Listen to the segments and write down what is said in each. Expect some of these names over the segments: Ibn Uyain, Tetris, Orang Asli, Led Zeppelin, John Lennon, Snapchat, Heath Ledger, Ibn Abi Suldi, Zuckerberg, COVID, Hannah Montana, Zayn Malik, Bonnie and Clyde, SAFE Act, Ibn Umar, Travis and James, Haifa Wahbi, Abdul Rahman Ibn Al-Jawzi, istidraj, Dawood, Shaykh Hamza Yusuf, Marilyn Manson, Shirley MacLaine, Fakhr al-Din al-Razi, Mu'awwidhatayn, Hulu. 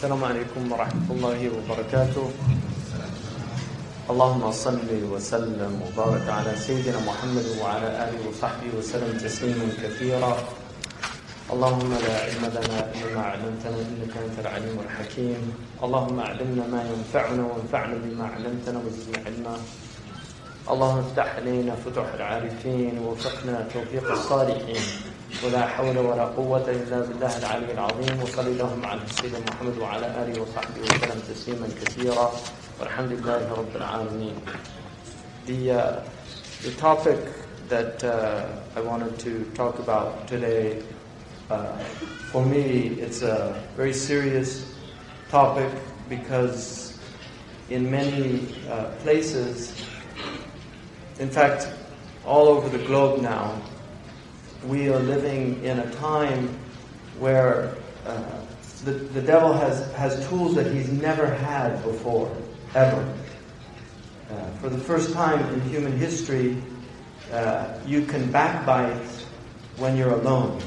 السلام عليكم ورحمة الله وبركاته اللهم صل وسلم وبارك على سيدنا محمد وعلى آله وصحبه وسلم تسليما كثيرا اللهم لا علم لنا إلا ما علمتنا إنك أنت العليم الحكيم اللهم علمنا ما ينفعنا وانفعنا بما علمتنا وزدنا علما اللهم افتح علينا فتح العارفين ووفقنا توفيق الصالحين ولا حول ولا قوة إلا بالله العلي العظيم وصل اللهم على سيدنا محمد وعلى آله وصحبه وسلم تسليما كثيرا والحمد لله رب العالمين. The topic that I wanted to talk about today, for me, it's a very serious topic because in many places, in fact, all over the globe now, we are living in a time where the devil has tools that he's never had before, ever. For the first time in human history, you can backbite when you're alone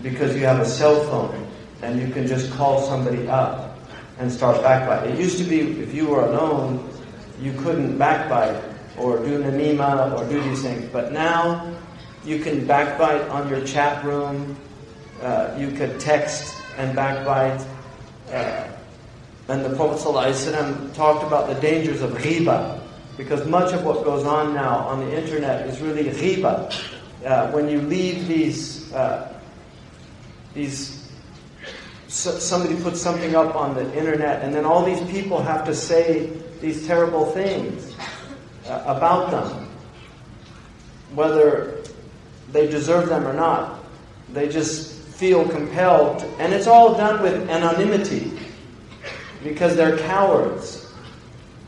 because you have a cell phone and you can just call somebody up and start backbiting. It used to be if you were alone, you couldn't backbite or do namima or do these things, but now you can backbite on your chat room. You could text and backbite. And the Prophet ﷺ talked about the dangers of ghibah, because much of what goes on now on the internet is really ghibah. When you leave somebody puts something up on the internet, and then all these people have to say these terrible things about them, whether they deserve them or not. They just feel compelled. And it's all done with anonymity because they're cowards.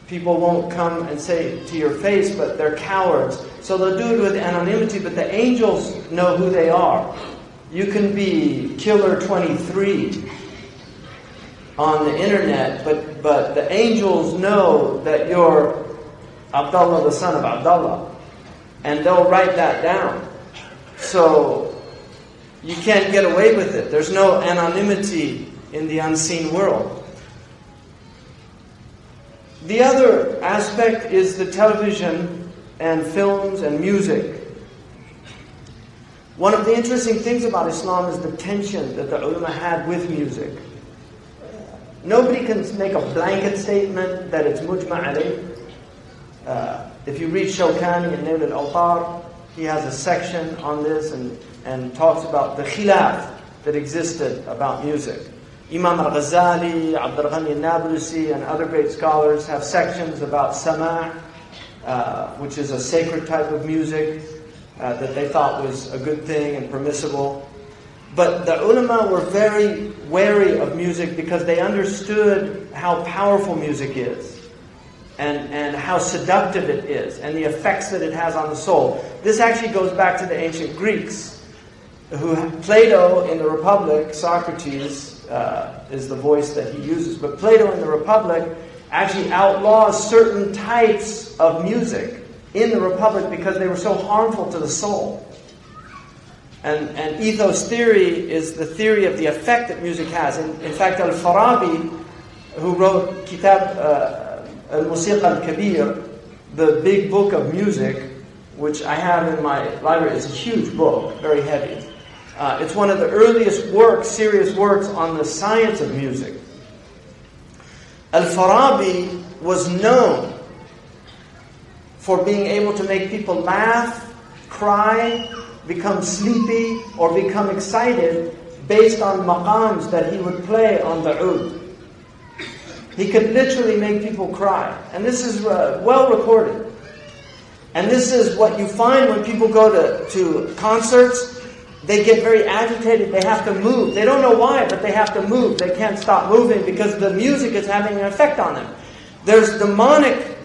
People won't come and say it to your face, but they're cowards. So they'll do it with anonymity, but the angels know who they are. You can be Killer 23 on the internet, but the angels know that you're Abdullah, the son of Abdullah. And they'll write that down. So you can't get away with it. There's no anonymity in the unseen world. The other aspect is the television and films and music. One of the interesting things about Islam is the tension that the ulama had with music. Nobody can make a blanket statement that it's mujma' alayh. If you read Shawkani and Nayl al-Awtar, he has a section on this and talks about the khilaf that existed about music. Imam al-Ghazali, Abdul Ghani al-Nablusi, and other great scholars have sections about sama', which is a sacred type of music that they thought was a good thing and permissible. But the ulama were very wary of music because they understood how powerful music is. And how seductive it is, and the effects that it has on the soul. This actually goes back to the ancient Greeks, who Plato in the Republic, Socrates is the voice that he uses, but Plato in the Republic actually outlaws certain types of music in the Republic because they were so harmful to the soul. And ethos theory is the theory of the effect that music has. In fact, Al-Farabi, who wrote Kitab al-Musiq al-Kabir, the big book of music, which I have in my library, is a huge book, very heavy. It's one of the earliest works, serious works on the science of music. Al-Farabi was known for being able to make people laugh, cry, become sleepy, or become excited based on maqams that he would play on the oud. He could literally make people cry. And this is well recorded. And this is what you find when people go to concerts. They get very agitated. They have to move. They don't know why, but they have to move. They can't stop moving because the music is having an effect on them. There's demonic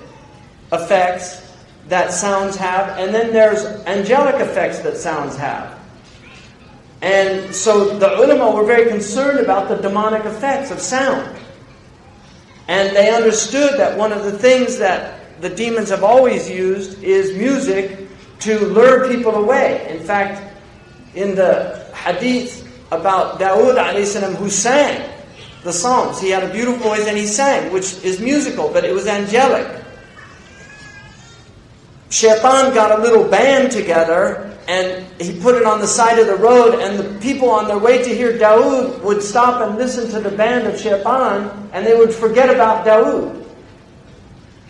effects that sounds have, and then there's angelic effects that sounds have. And so the ulama were very concerned about the demonic effects of sound. And they understood that one of the things that the demons have always used is music to lure people away. In fact, in the hadith about Dawood, who sang, the Psalms. He had a beautiful voice and he sang, which is musical, but it was angelic. Shaitan got a little band together and he put it on the side of the road, and the people on their way to hear Dawood would stop and listen to the band of Shaitan, and they would forget about Dawood.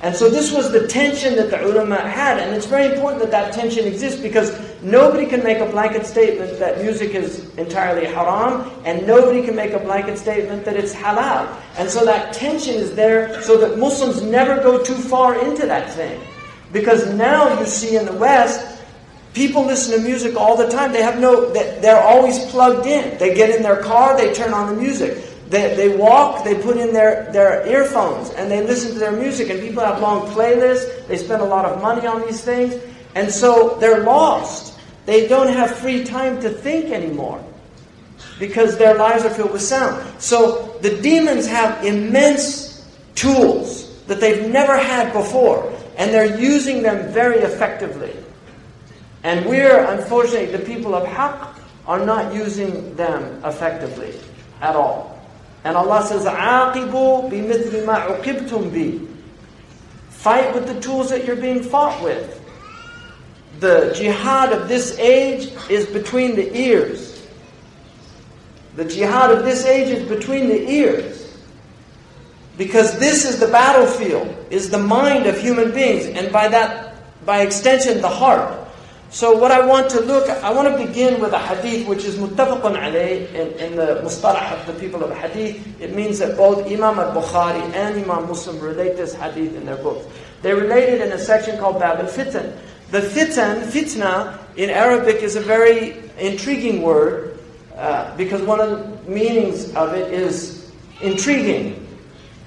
And so this was the tension that the ulama had, and it's very important that that tension exists, because nobody can make a blanket statement that music is entirely haram, and nobody can make a blanket statement that it's halal. And so that tension is there so that Muslims never go too far into that thing. Because now you see in the West, people listen to music all the time. They have no, they're always plugged in. They get in their car, they turn on the music. They walk, they put in their earphones, and they listen to their music, and people have long playlists, they spend a lot of money on these things, and so they're lost. They don't have free time to think anymore, because their lives are filled with sound. So the demons have immense tools that they've never had before, and they're using them very effectively. And we're, unfortunately, the people of Haqq are not using them effectively at all. And Allah says, "Aqibu bimithli ma uqibtum bi." Fight with the tools that you're being fought with. The jihad of this age is between the ears. The jihad of this age is between the ears. Because this is the battlefield, is the mind of human beings, and by that, by extension, the heart. So what I want to look, I want to begin with a hadith which is muttafaqun alayh in the mustalah of the people of hadith. It means that both Imam al-Bukhari and Imam Muslim relate this hadith in their books. They relate it in a section called Bab al-Fitan. The fitan, fitna, in Arabic is a very intriguing word, because one of the meanings of it is intriguing.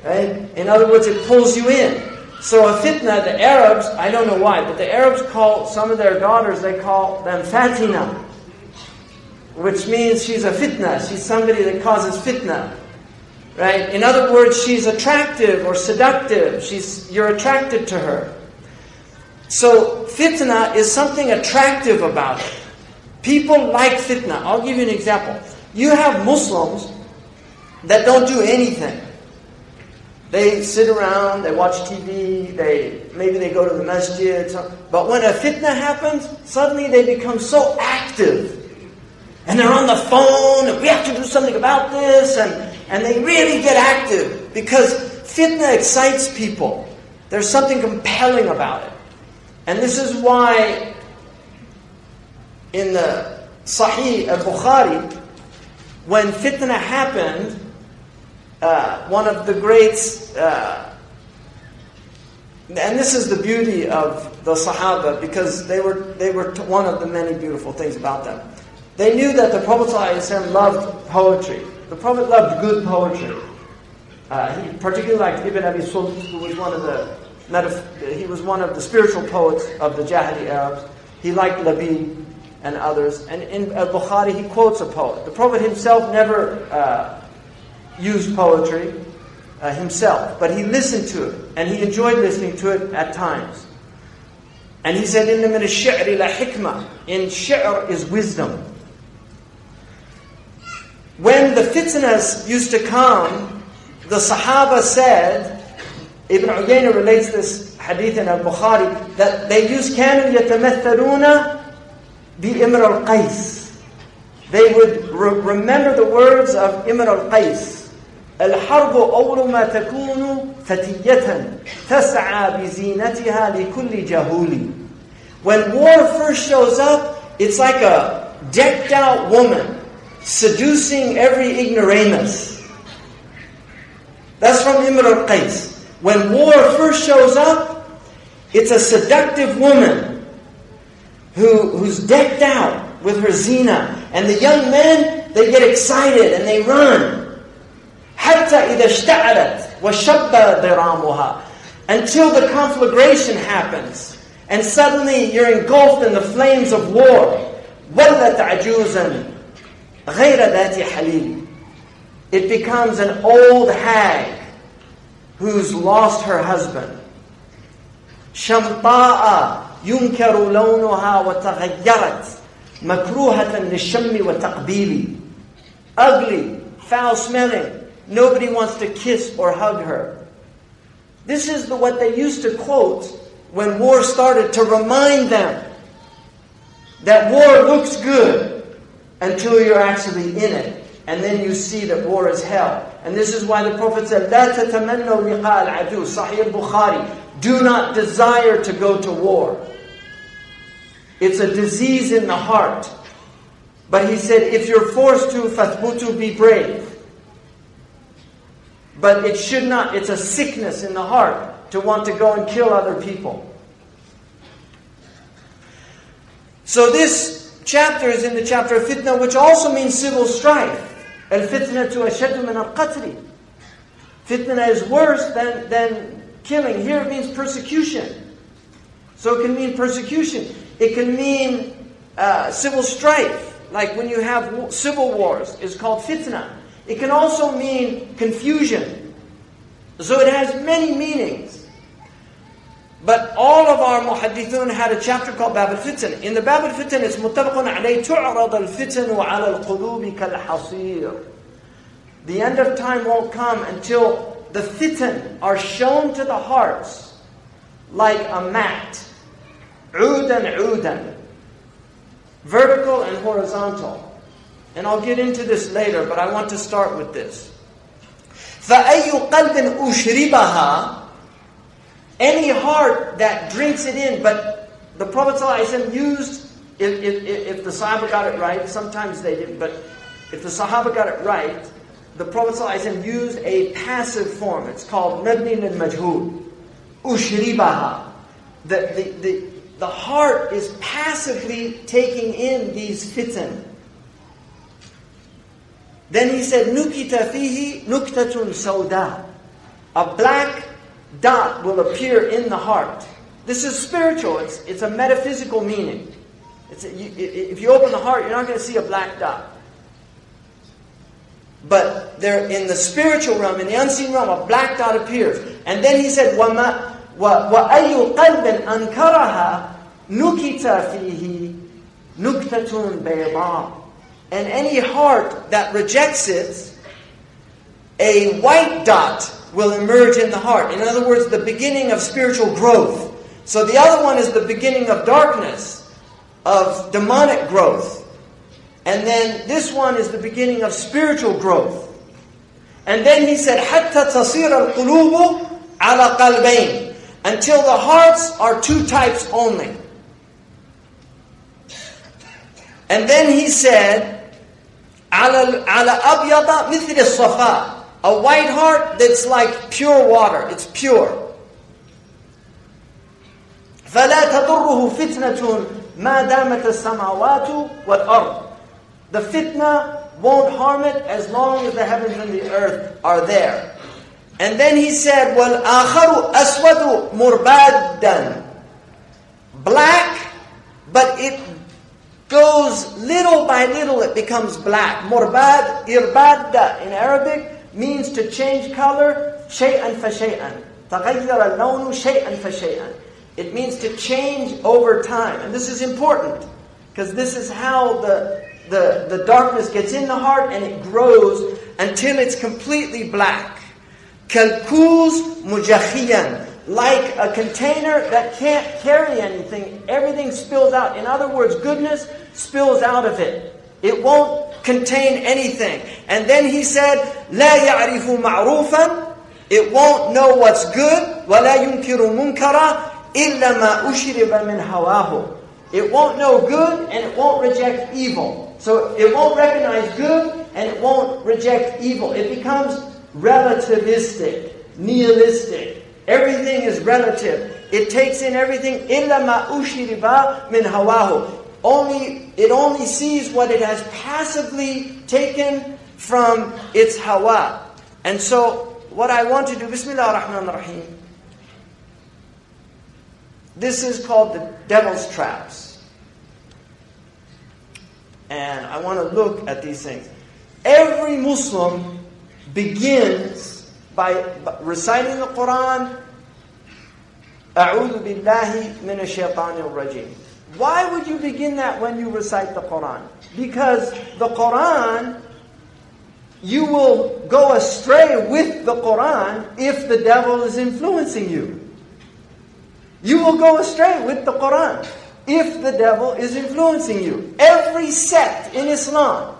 Right? In other words, it pulls you in. So a fitna, the Arabs, I don't know why, but the Arabs call some of their daughters, they call them Fatina, which means she's a fitna, she's somebody that causes fitna, right? In other words, she's attractive or seductive, you're attracted to her. So fitna is something attractive about it. People like fitna. I'll give you an example. You have Muslims that don't do anything. They sit around, they watch TV, maybe they go to the masjid. But when a fitna happens, suddenly they become so active. And they're on the phone, and we have to do something about this. And they really get active, because fitna excites people. There's something compelling about it. And this is why in the Sahih al-Bukhari, when fitna happened, one of the greats, and this is the beauty of the Sahaba, because they were one of the many beautiful things about them. They knew that the Prophet ﷺ loved poetry. The Prophet loved good poetry. He particularly liked Ibn Abi Suldi, who was one of the spiritual poets of the Jahili Arabs. He liked Labi and others. And in Bukhari, he quotes a poet. The Prophet himself never used poetry himself, but he listened to it, and he enjoyed listening to it at times. And he said, "Inna min ash-shi'ri la hikmah." In shi'r is wisdom. When the fitnas used to come, the Sahaba said, Ibn Uyain relates this hadith in al-Bukhari, that they used كانوا يتمثلون بإمر القيس. They would remember the words of Imru' al-Qais. الحرب أول ما تكون فتية تسعى بزينتها لكل جهول. When war first shows up, it's like a decked-out woman seducing every ignoramus. That's from Imru' al-Qais. When war first shows up, it's a seductive woman who's decked out with her zina, and the young men, they get excited and they run. حتى إذا اشتعلت وشب ضرامها, until the conflagration happens, and suddenly you're engulfed in the flames of war. ولت عجوزا غير ذات حليل. It becomes an old hag who's lost her husband. شمطاء ينكر لونها وتغيرت مكروهة للشم وتقبيل. Ugly, foul-smelling, Nobody wants to kiss or hug her. This is what they used to quote when war started to remind them that war looks good until you're actually in it. And then you see that war is hell. And this is why the Prophet said, لَا تَتَمَنَّوا لِقَاءَ الْعَدُوِ Sahih al-Bukhari. Do not desire to go to war. It's a disease in the heart. But he said, if you're forced to, فَثْبُتُوا, be brave. But it should not, it's a sickness in the heart to want to go and kill other people. So this chapter is in the chapter of fitna, which also means civil strife. Al-fitnatu ashaddu min al-qatli. Fitna is worse than killing. Here it means persecution. So it can mean persecution. It can mean civil strife, like when you have civil wars, it's called fitna. It can also mean confusion. So it has many meanings. But all of our muhaddithun had a chapter called Bab al-Fitan. In the Bab al-Fitan, it's mutabaqun alay tu'rad al-fitanu ala al-qulubi kal-hasir. The end of time won't come until the fitan are shown to the hearts like a mat. Udan udan. Vertical and horizontal. And I'll get into this later, but I want to start with this. فَأَيُّ قَلْبٍ أُشْرِبَهَا. Any heart that drinks it in, but the Prophet ﷺ used, if the Sahaba got it right, sometimes they didn't, but if the Sahaba got it right, the Prophet ﷺ used a passive form. It's called مَبْنِينَ الْمَجْهُولِ أُشْرِبَهَا. The heart is passively taking in these fitan. Then he said, "Nukita fihi nuktatun sauda." A black dot will appear in the heart. This is spiritual. It's a metaphysical meaning. If you open the heart, you're not going to see a black dot. But there, in the spiritual realm, in the unseen realm, a black dot appears. And then he said, "وَأَيُّ قَلْبٍ أَنْكَرَهَا نُكِتَ فِيهِ نُكْتَةٌ بَيْضَاءٌ." And any heart that rejects it, a white dot will emerge in the heart. In other words, the beginning of spiritual growth. So the other one is the beginning of darkness, of demonic growth. And then this one is the beginning of spiritual growth. And then he said, حَتَّى تَصِيرَ الْقُلُوبُ عَلَى قَلْبَيْنِ. Until the hearts are two types only. And then he said, على أبيض مثل الصفاء. A white heart that's like pure water. It's pure. فلا تضره فتنة ما دامت السماوات والأرض. The fitna won't harm it as long as the heavens and the earth are there. And then he said, وَالْآخَرُ أَسْوَدُ مُرْبَادًا. Black, but it goes little by little, it becomes black. Murbad, irbadda in Arabic means to change color, shay'an fa shay'an. Taghayyara al-lawnu shay'an fa shay'an. It means to change over time. And this is important because this is how the darkness gets in the heart and it grows until it's completely black. Kalkuz mujakhiyan. Like a container that can't carry anything, everything spills out. In other words, goodness spills out of it. It won't contain anything. And then he said, "La ya'rifu ma'rufan." It won't know what's good. وَلَا يُنْكِرُ مُنْكَرًا إِلَّا مَا أُشْرِبَ مِنْ هَوَاهُ. It won't know good and it won't reject evil. So it won't recognize good and it won't reject evil. It becomes relativistic, nihilistic. Everything is relative. It takes in everything. إِلَّا مَا أُشْرِبَ مِنْ هَوَاهُ. It only sees what it has passively taken from its hawa. And so, what I want to do, Bismillah ar-Rahman ar-Rahim. This is called the devil's traps. And I want to look at these things. Every Muslim begins by reciting the Quran, أعوذ بالله من الشيطان الرجيم. Why would you begin that when you recite the Quran? Because the Quran you will go astray with the Quran if the devil is influencing you. You will go astray with the Quran if the devil is influencing you. Every sect in Islam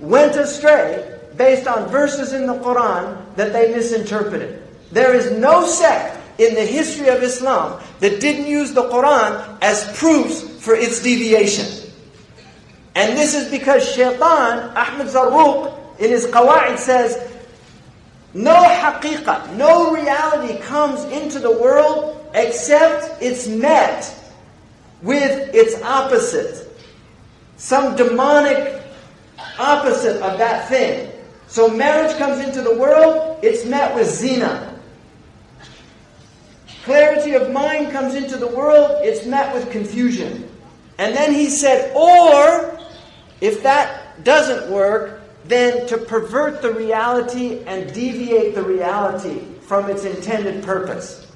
went astray based on verses in the Quran that they misinterpreted. There is no sect in the history of Islam that didn't use the Quran as proofs for its deviation. And this is because Shaitan, Ahmed Zarruq, in his Qawaid says, no haqiqah, no reality comes into the world except it's met with its opposite. Some demonic opposite of that thing. So marriage comes into the world, it's met with zina. Clarity of mind comes into the world, it's met with confusion. And then he said, or, if that doesn't work, then to pervert the reality and deviate the reality from its intended purpose.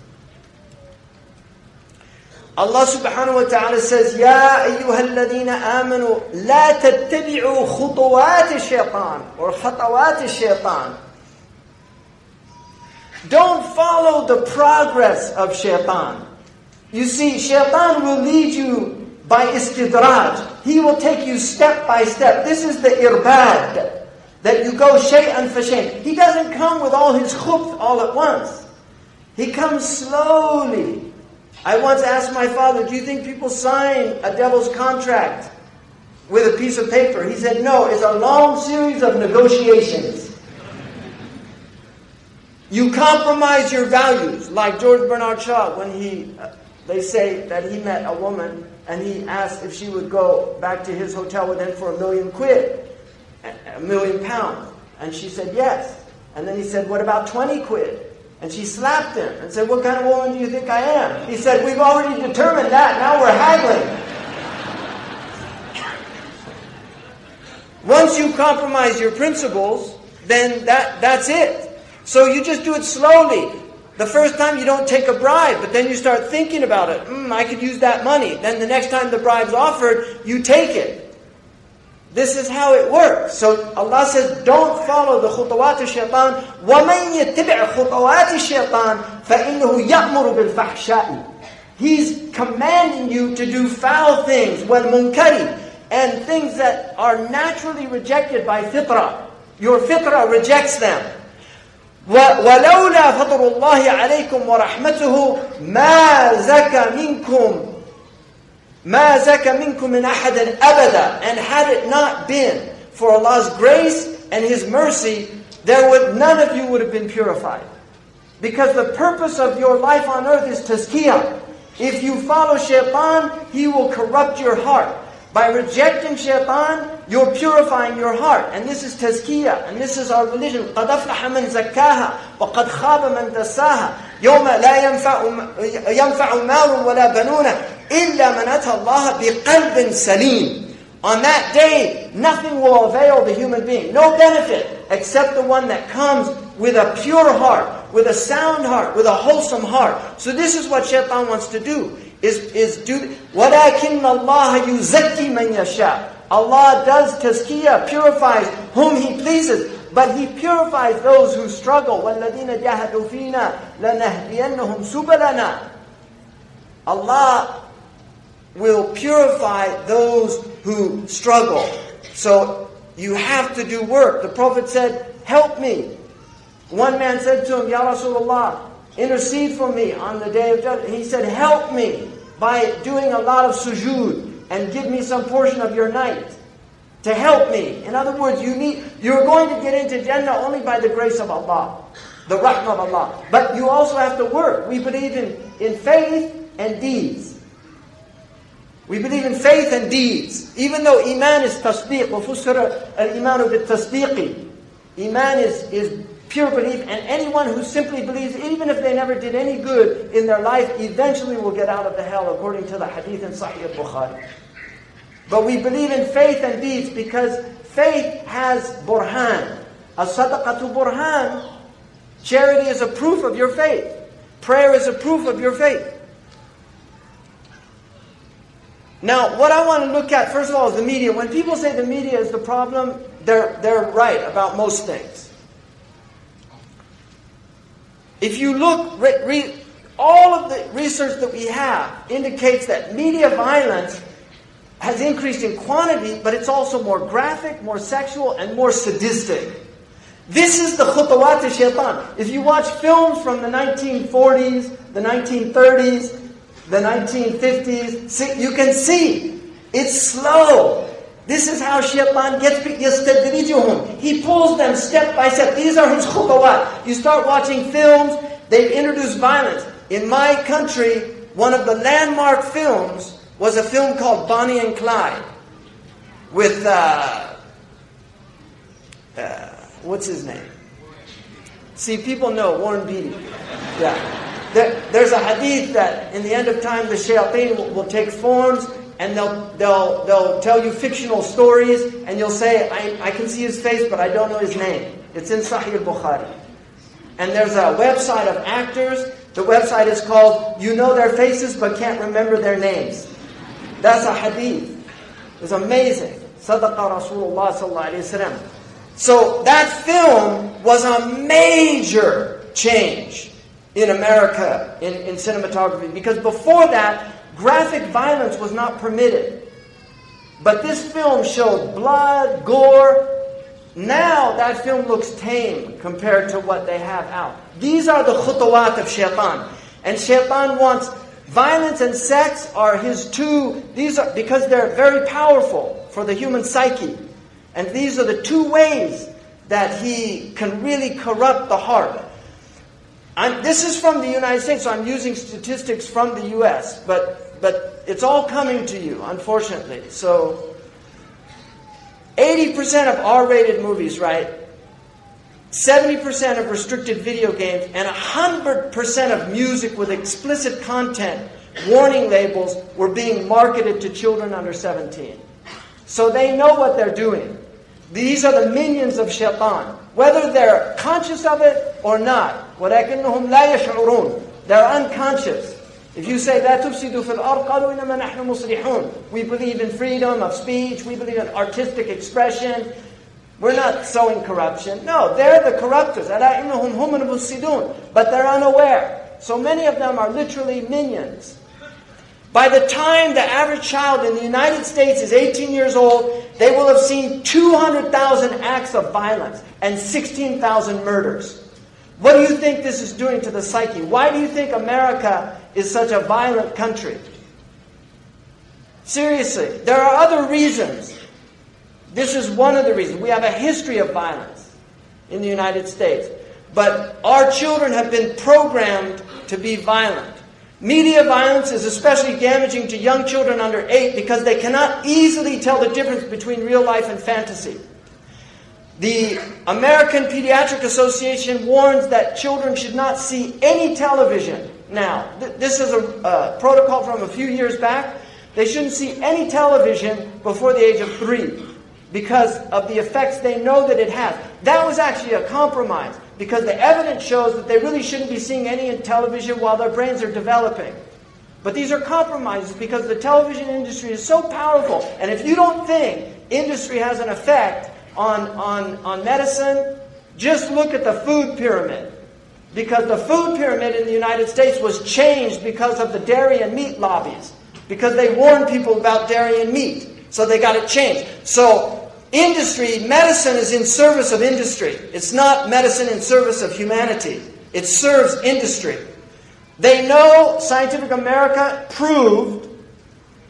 Allah subhanahu wa ta'ala says, Ya ayyuha alladhina amanu, la tattabi'u khutuwati shaytan, or khatawati shaytan. Don't follow the progress of shaitan. You see, shaitan will lead you by istidraj. He will take you step by step. This is the irbad, that you go shay'an fa shay'an. He doesn't come with all his khubth all at once. He comes slowly. I once asked my father, do you think people sign a devil's contract with a piece of paper? He said, no, it's a long series of negotiations. You compromise your values, like George Bernard Shaw, when they say that he met a woman and he asked if she would go back to his hotel with him for £1 million, £1 million. And she said yes. And then he said, what about 20 quid? And she slapped him and said, what kind of woman do you think I am? He said, we've already determined that, now we're haggling. Once you compromise your principles, then that's it. So you just do it slowly. The first time you don't take a bribe, but then you start thinking about it. I could use that money. Then the next time the bribe's offered, you take it. This is how it works. So Allah says, don't follow the khutawat of shaitan. وَمَنْ يَتِّبِعْ خُطَوَاتِ الشَّيْطَانِ فَإِنَّهُ يَأْمُرُ بِالْفَحْشَاءِ. He's commanding you to do foul things, وَالْمُنْكَرِ, and things that are naturally rejected by fitrah. Your fitrah rejects them. وَلَوْلَا فَضْلُ اللَّهِ عَلَيْكُمْ وَرَحْمَتُهُ مَا زَكَى مِنْكُمْ مِنْ أَحَدٍ أَبَدًا. And had it not been for Allah's grace and His mercy, none of you would have been purified. Because the purpose of your life on earth is tazkiyah. If you follow shaitan, he will corrupt your heart. By rejecting shaitan, you're purifying your heart. And this is tazkiyah. And this is our religion. قَدْ أَفْلَحَ مَنْ زَكَّاهَا وَقَدْ خَابَ مَنْ دَسَّاهَا يَوْمَ لَا يَنْفَعُ مَالٌ وَلَا بَنُونَ إِلَّا مَنْ أَتَى اللَّهَ بِقَلْبٍ سَلِيمٍ. On that day, nothing will avail the human being. No benefit except the one that comes with a pure heart, with a sound heart, with a wholesome heart. So this is what shaitan wants to do. وَلَكِنَّ اللَّهَ يُزَكِّي مَنْ يَشَاءُ. Allah does tazkiyah, purifies whom He pleases, but He purifies those who struggle. وَالَّذِينَ جَاهَدُوا فِينَا لَنَهْدِيَنَّهُمْ سُبَلَنَا. Allah will purify those who struggle. So you have to do work. The Prophet said, help me. One man said to him, Ya Rasulullah, intercede for me on the Day of Judgment. He said, help me by doing a lot of sujood and give me some portion of your night to help me. In other words, you're going to get into Jannah only by the grace of Allah, the rahmah of Allah. But you also have to work. We believe in faith and deeds. We believe in faith and deeds. Even though iman is tasdeeq, وَفُسْرَ الْإِمَانُ بِالْتَصْدِيقِ. Iman is pure belief, and anyone who simply believes, even if they never did any good in their life, eventually will get out of the hell, according to the hadith in Sahih al-Bukhari. But we believe in faith and deeds because faith has burhan. As-sadaqatu burhan. Charity is a proof of your faith. Prayer is a proof of your faith. Now, what I want to look at, first of all, is the media. When people say the media is the problem, they're right about most things. If you look, all of the research that we have indicates that media violence has increased in quantity, but it's also more graphic, more sexual, and more sadistic. This is the khutawat of shaitan. If you watch films from the 1940s, the 1930s, the 1950s, you can see it's slow. This is how shaitan gets. He pulls them step by step. These are his khutawat. You start watching films, they've introduced violence. In my country, one of the landmark films was a film called Bonnie and Clyde with what's his name? See, people know Warren Beatty. Yeah. There's a hadith that in the end of time the shayateen will take forms and they'll tell you fictional stories and you'll say, I can see his face but I don't know his name. It's in Sahih al-Bukhari. And there's a website of actors. The website is called, You Know Their Faces But Can't Remember Their Names. That's a hadith. It's amazing. Sadaqa Rasulullah sallallahu alayhi wa sallam. So that film was a major change in America, in cinematography. Because before that, graphic violence was not permitted. But this film showed blood, gore. Now that film looks tame compared to what they have out. These are the khutawat of shaitan. And shaitan wants violence and sex are his two, because they're very powerful for the human psyche. And these are the two ways that he can really corrupt the heart. This is from the United States, so I'm using statistics from the U.S., but it's all coming to you, unfortunately. So 80% of R-rated movies, right? 70% of restricted video games, and 100% of music with explicit content, warning labels, were being marketed to children under 17. So they know what they're doing. These are the minions of shaitan. Whether they're conscious of it or not. وَلَكِنَّهُمْ لَا يَشْعُرُونَ. They're unconscious. If you say, لَا تُفْسِدُوا فِي الْأَرْضِ قَالُوا إِنَّمَا نَحْنُ مُصْلِحُونَ. We believe in freedom of speech. We believe in artistic expression. We're not sowing corruption. No, they're the corruptors. أَلَا إِنَّهُمْ هُمُ الْمُفْسِدُونَ. But they're unaware. So many of them are literally minions. By the time the average child in the United States is 18 years old, they will have seen 200,000 acts of violence and 16,000 murders. What do you think this is doing to the psyche? Why do you think America is such a violent country? Seriously, there are other reasons. This is one of the reasons. We have a history of violence in the United States. But our children have been programmed to be violent. Media violence is especially damaging to young children under 8 because they cannot easily tell the difference between real life and fantasy. The American Pediatric Association warns that children should not see any television now. This is a protocol from a few years back. They shouldn't see any television before the age of 3 because of the effects they know that it has. That was actually a compromise. Because the evidence shows that they really shouldn't be seeing any in television while their brains are developing. But these are compromises because the television industry is so powerful. And if you don't think industry has an effect on medicine, just look at the food pyramid. Because the food pyramid in the United States was changed because of the dairy and meat lobbies. Because they warned people about dairy and meat. So they got it changed. So industry, medicine is in service of industry. It's not medicine in service of humanity. It serves industry. They know, Scientific America proved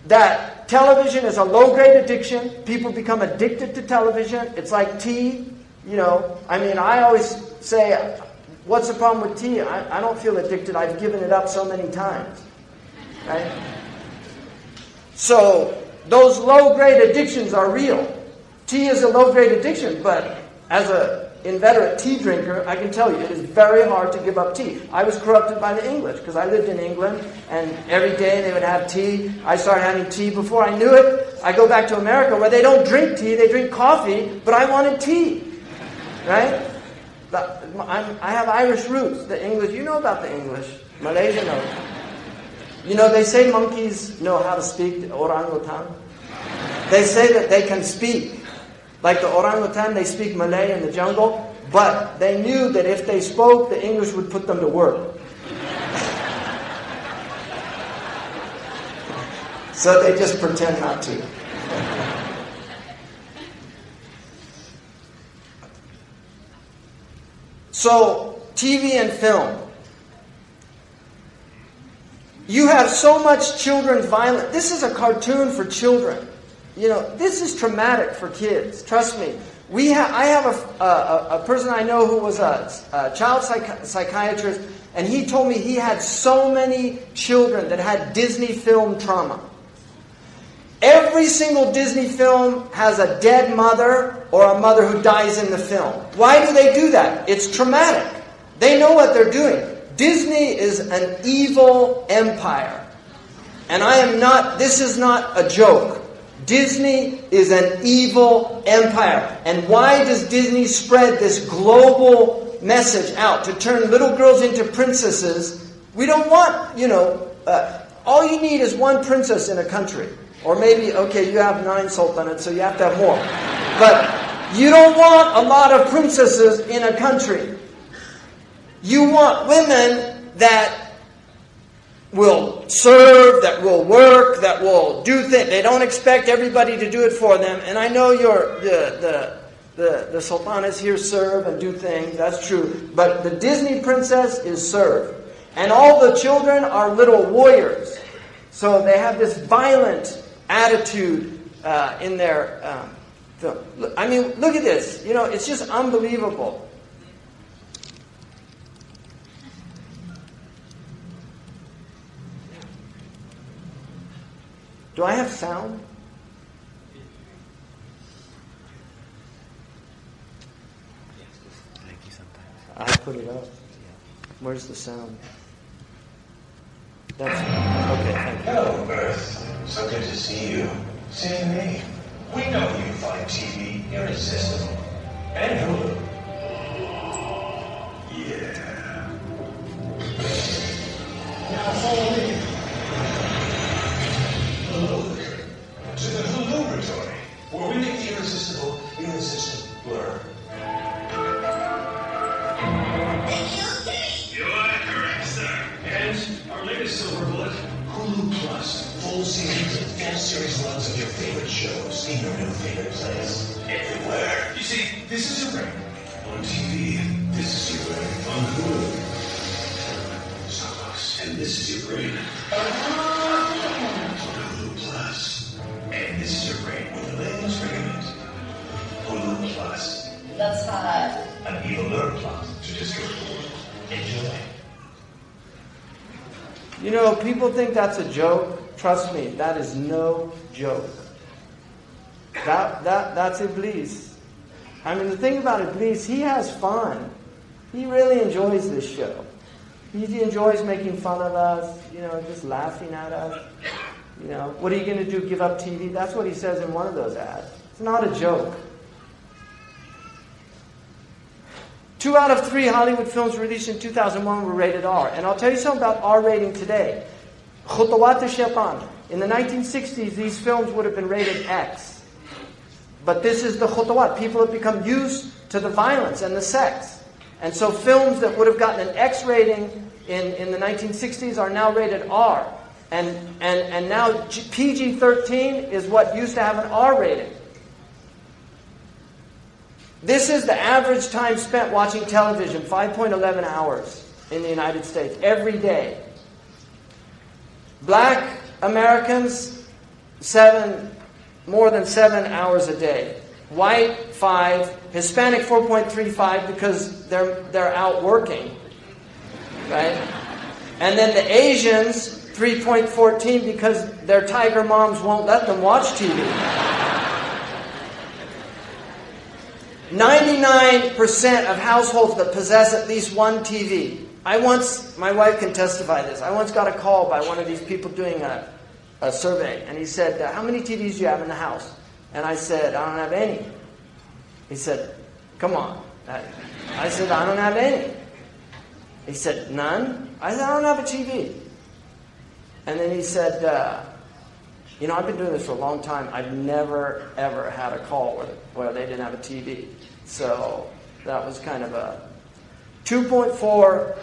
that television is a low-grade addiction. People become addicted to television. It's like tea. You know, I mean, I always say, what's the problem with tea? I don't feel addicted. I've given it up so many times. Right? So those low-grade addictions are real. Tea is a low-grade addiction, but as an inveterate tea drinker, I can tell you it is very hard to give up tea. I was corrupted by the English because I lived in England, and every day they would have tea. I started having tea before I knew it. I go back to America where they don't drink tea, they drink coffee, but I wanted tea, right? I have Irish roots. The English, you know about the English. Malaysia knows. You know, they say monkeys know how to speak, the orangutan. They say that they can speak. Like the orangutan, they speak Malay in the jungle, but they knew that if they spoke, the English would put them to work. So they just pretend not to. So, TV and film. You have so much children's violence. This is a cartoon for children. You know, this is traumatic for kids. Trust me. I have a person I know who was a child psychiatrist, and he told me he had so many children that had Disney film trauma. Every single Disney film has a dead mother or a mother who dies in the film. Why do they do that? It's traumatic. They know what they're doing. Disney is an evil empire. And this is not a joke. Disney is an evil empire. And why does Disney spread this global message out to turn little girls into princesses? We don't want, all you need is one princess in a country. Or maybe, okay, you have 9 sultanates, so you have to have more. But you don't want a lot of princesses in a country. You want women that will serve, that will work, that will do things. They don't expect everybody to do it for them. And I know the sultanas here serve and do things. That's true. But the Disney princess is serve. And all the children are little warriors. So they have this violent attitude in their film. I mean, look at this. You know, it's just unbelievable. Do I have sound? I put it up. Where's the sound? That's okay. Thank you. Hello, Earth. So good to see you. Seeing me. We know you find TV irresistible. And Hulu. Yeah. Now follow me. To the laboratory, where we make the irresistible blur. You are correct, sir. And our latest silver bullet, Hulu Plus. Full seasons and full series runs of your favorite shows in your new favorite place. Everywhere. You see, this is your ring. On TV, this is your ring. On Hulu. So close. And this is your ring. Hulu Plus. And this is your brain with the latest treatment. Hulu Plus. That's hot. An evil alert plot to destroy the world. Enjoy. You know, people think that's a joke. Trust me, that is no joke. That's Iblis. I mean, the thing about Iblis, he has fun. He really enjoys this show. He enjoys making fun of us, just laughing at us. What are you going to do, give up TV? That's what he says in one of those ads. It's not a joke. 2 out of 3 Hollywood films released in 2001 were rated R. And I'll tell you something about R rating today. Khutawat al-Shaytan. In the 1960s, these films would have been rated X. But this is the khutawat. People have become used to the violence and the sex. And so films that would have gotten an X rating in the 1960s are now rated R. And now PG-13 is what used to have an R rating. This is the average time spent watching television, 5.11 hours in the United States, every day. Black Americans, more than 7 hours a day. White, 5. Hispanic, 4.35 because they're out working. Right? And then the Asians, 3.14 because their tiger moms won't let them watch TV. 99% of households that possess at least one TV. My wife can testify this. I once got a call by one of these people doing a survey, and he said, how many TVs do you have in the house? And I said, I don't have any. He said, come on. I said, I don't have any. He said, none? I said, I don't have a TV. And then he said, you know, I've been doing this for a long time. I've never, ever had a call where they didn't have a TV. So that was kind of a 2.4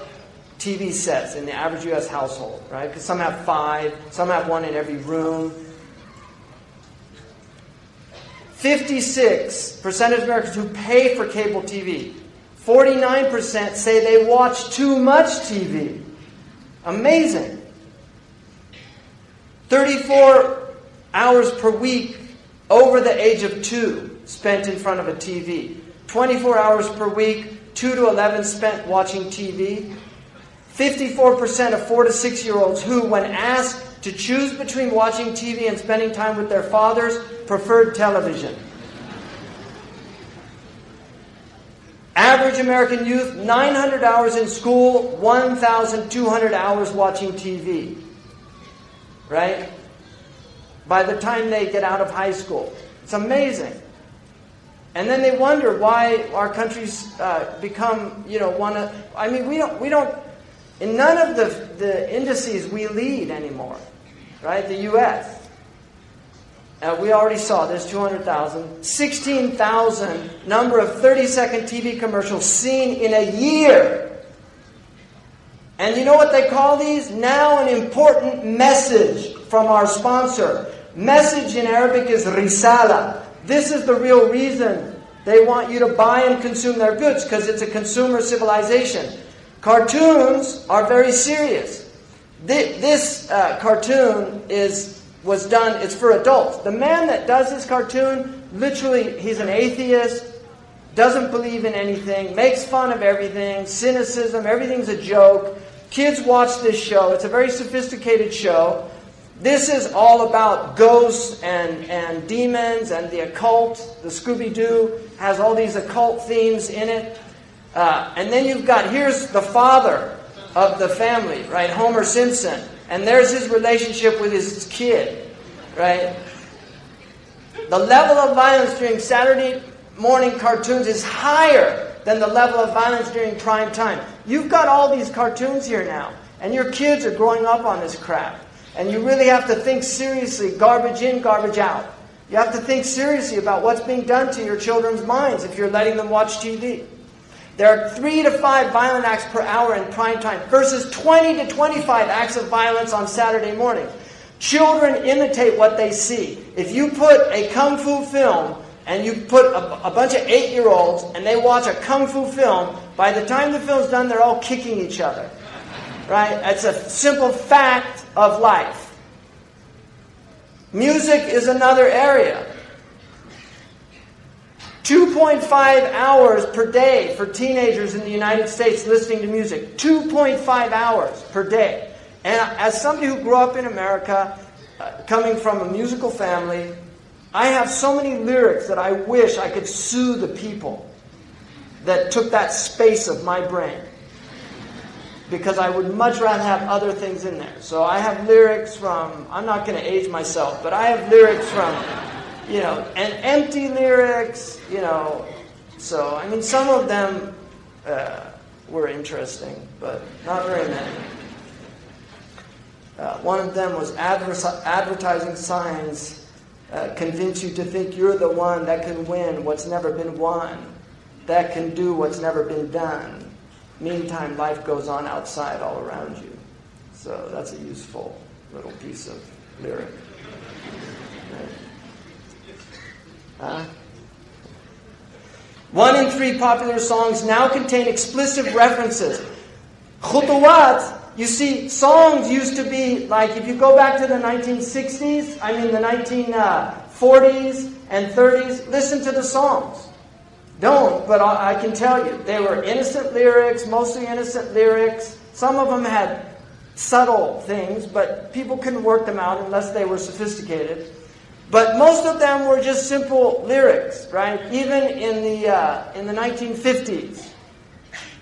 TV sets in the average U.S. household, right? Because some have 5, some have 1 in every room. 56% of Americans who pay for cable TV. 49% say they watch too much TV. Amazing. 34 hours per week over the age of 2 spent in front of a TV. 24 hours per week, 2 to 11 spent watching TV. 54% of 4 to 6-year-olds who, when asked to choose between watching TV and spending time with their fathers, preferred television. Average American youth, 900 hours in school, 1,200 hours watching TV. Right? By the time they get out of high school. It's amazing. And then they wonder why our country's become, you know, one of... I mean, we don't... In none of the indices we lead anymore. Right? The U.S. We already saw there's 200,000. 16,000 number of 30-second TV commercials seen in a year. And you know what they call these? Now an important message from our sponsor. Message in Arabic is risala. This is the real reason they want you to buy and consume their goods, because it's a consumer civilization. Cartoons are very serious. This cartoon was done, it's for adults. The man that does this cartoon, literally, he's an atheist, doesn't believe in anything, makes fun of everything, cynicism, everything's a joke. Kids watch this show. It's a very sophisticated show. This is all about ghosts and demons and the occult. The Scooby-Doo has all these occult themes in it. And then you've got, here's the father of the family, right? Homer Simpson. And there's his relationship with his kid, right? The level of violence during Saturday morning cartoons is higher than the level of violence during prime time. You've got all these cartoons here now, and your kids are growing up on this crap. And you really have to think seriously, garbage in, garbage out. You have to think seriously about what's being done to your children's minds if you're letting them watch TV. There are 3 to 5 violent acts per hour in prime time versus 20 to 25 acts of violence on Saturday morning. Children imitate what they see. If you put a kung fu film and you put a bunch of 8-year-olds and they watch a kung fu film, by the time the film's done, they're all kicking each other. Right? It's a simple fact of life. Music is another area. 2.5 hours per day for teenagers in the United States listening to music. 2.5 hours per day. And as somebody who grew up in America, coming from a musical family, I have so many lyrics that I wish I could sue the people that took that space of my brain. Because I would much rather have other things in there. So I have lyrics from, I'm not going to age myself, but I have lyrics from... You know, and empty lyrics, you know. So, I mean, some of them were interesting, but not very many. One of them was advertising signs convince you to think you're the one that can win what's never been won, that can do what's never been done. Meantime, life goes on outside all around you. So that's a useful little piece of lyric. Right? 1 in 3 popular songs now contain explicit references. Khutuwat, you see, songs used to be like, if you go back to the 1940s and 30s, listen to the songs. Don't, but I can tell you, they were innocent lyrics, mostly innocent lyrics. Some of them had subtle things, but people couldn't work them out unless they were sophisticated. But most of them were just simple lyrics, right? Even in the 1950s,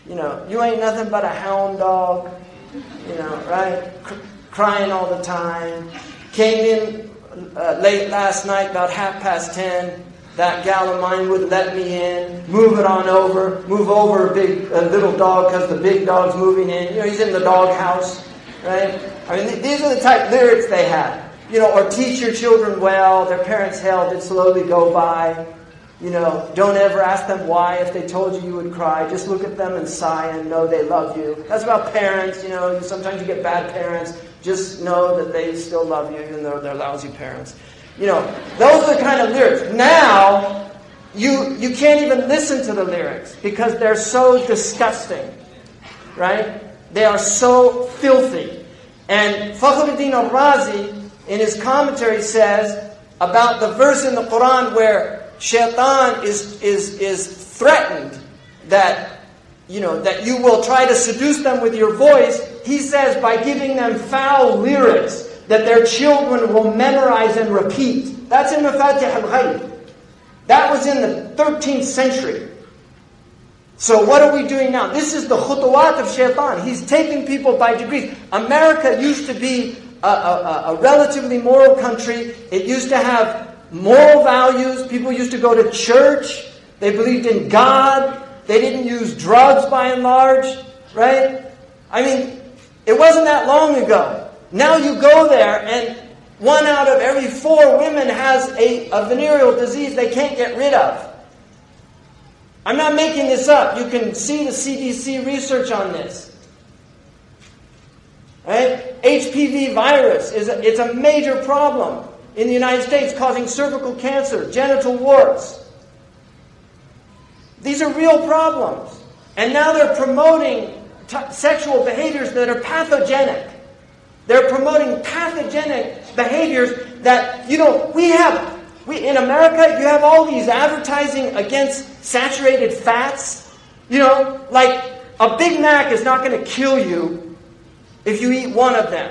you know, you ain't nothing but a hound dog, you know, right? Crying all the time. Came in late last night, about 10:30. That gal of mine wouldn't let me in. Move it on over. Move over, a little dog, because the big dog's moving in. You know, he's in the doghouse, right? I mean, these are the type of lyrics they have. You know, or teach your children well, their parents' hell did slowly go by. You know, don't ever ask them why. If they told you, you would cry. Just look at them and sigh and know they love you. That's about parents, you know. Sometimes you get bad parents. Just know that they still love you, even though they're lousy parents. You know, those are the kind of lyrics. Now, you can't even listen to the lyrics because they're so disgusting, right? They are so filthy. And Fakhr al-Din al-Razi, in his commentary, says about the verse in the Quran where Shaitan is threatened that, you know, that you will try to seduce them with your voice. He says by giving them foul lyrics that their children will memorize and repeat. That's in the Fatih al-Ghaib. That was in the 13th century. So what are we doing now? This is the khutuwat of Shaitan. He's taking people by degrees. America used to be a relatively moral country. It used to have moral values. People used to go to church. They believed in God. They didn't use drugs by and large, right? I mean, it wasn't that long ago. Now you go there and 1 out of every 4 women has a venereal disease they can't get rid of. I'm not making this up. You can see the CDC research on this. Right? HPV virus, it's a major problem in the United States, causing cervical cancer, genital warts. These are real problems. And now they're promoting sexual behaviors that are pathogenic. They're promoting pathogenic behaviors that, you know, we in America, you have all these advertising against saturated fats. You know, like a Big Mac is not going to kill you if you eat one of them.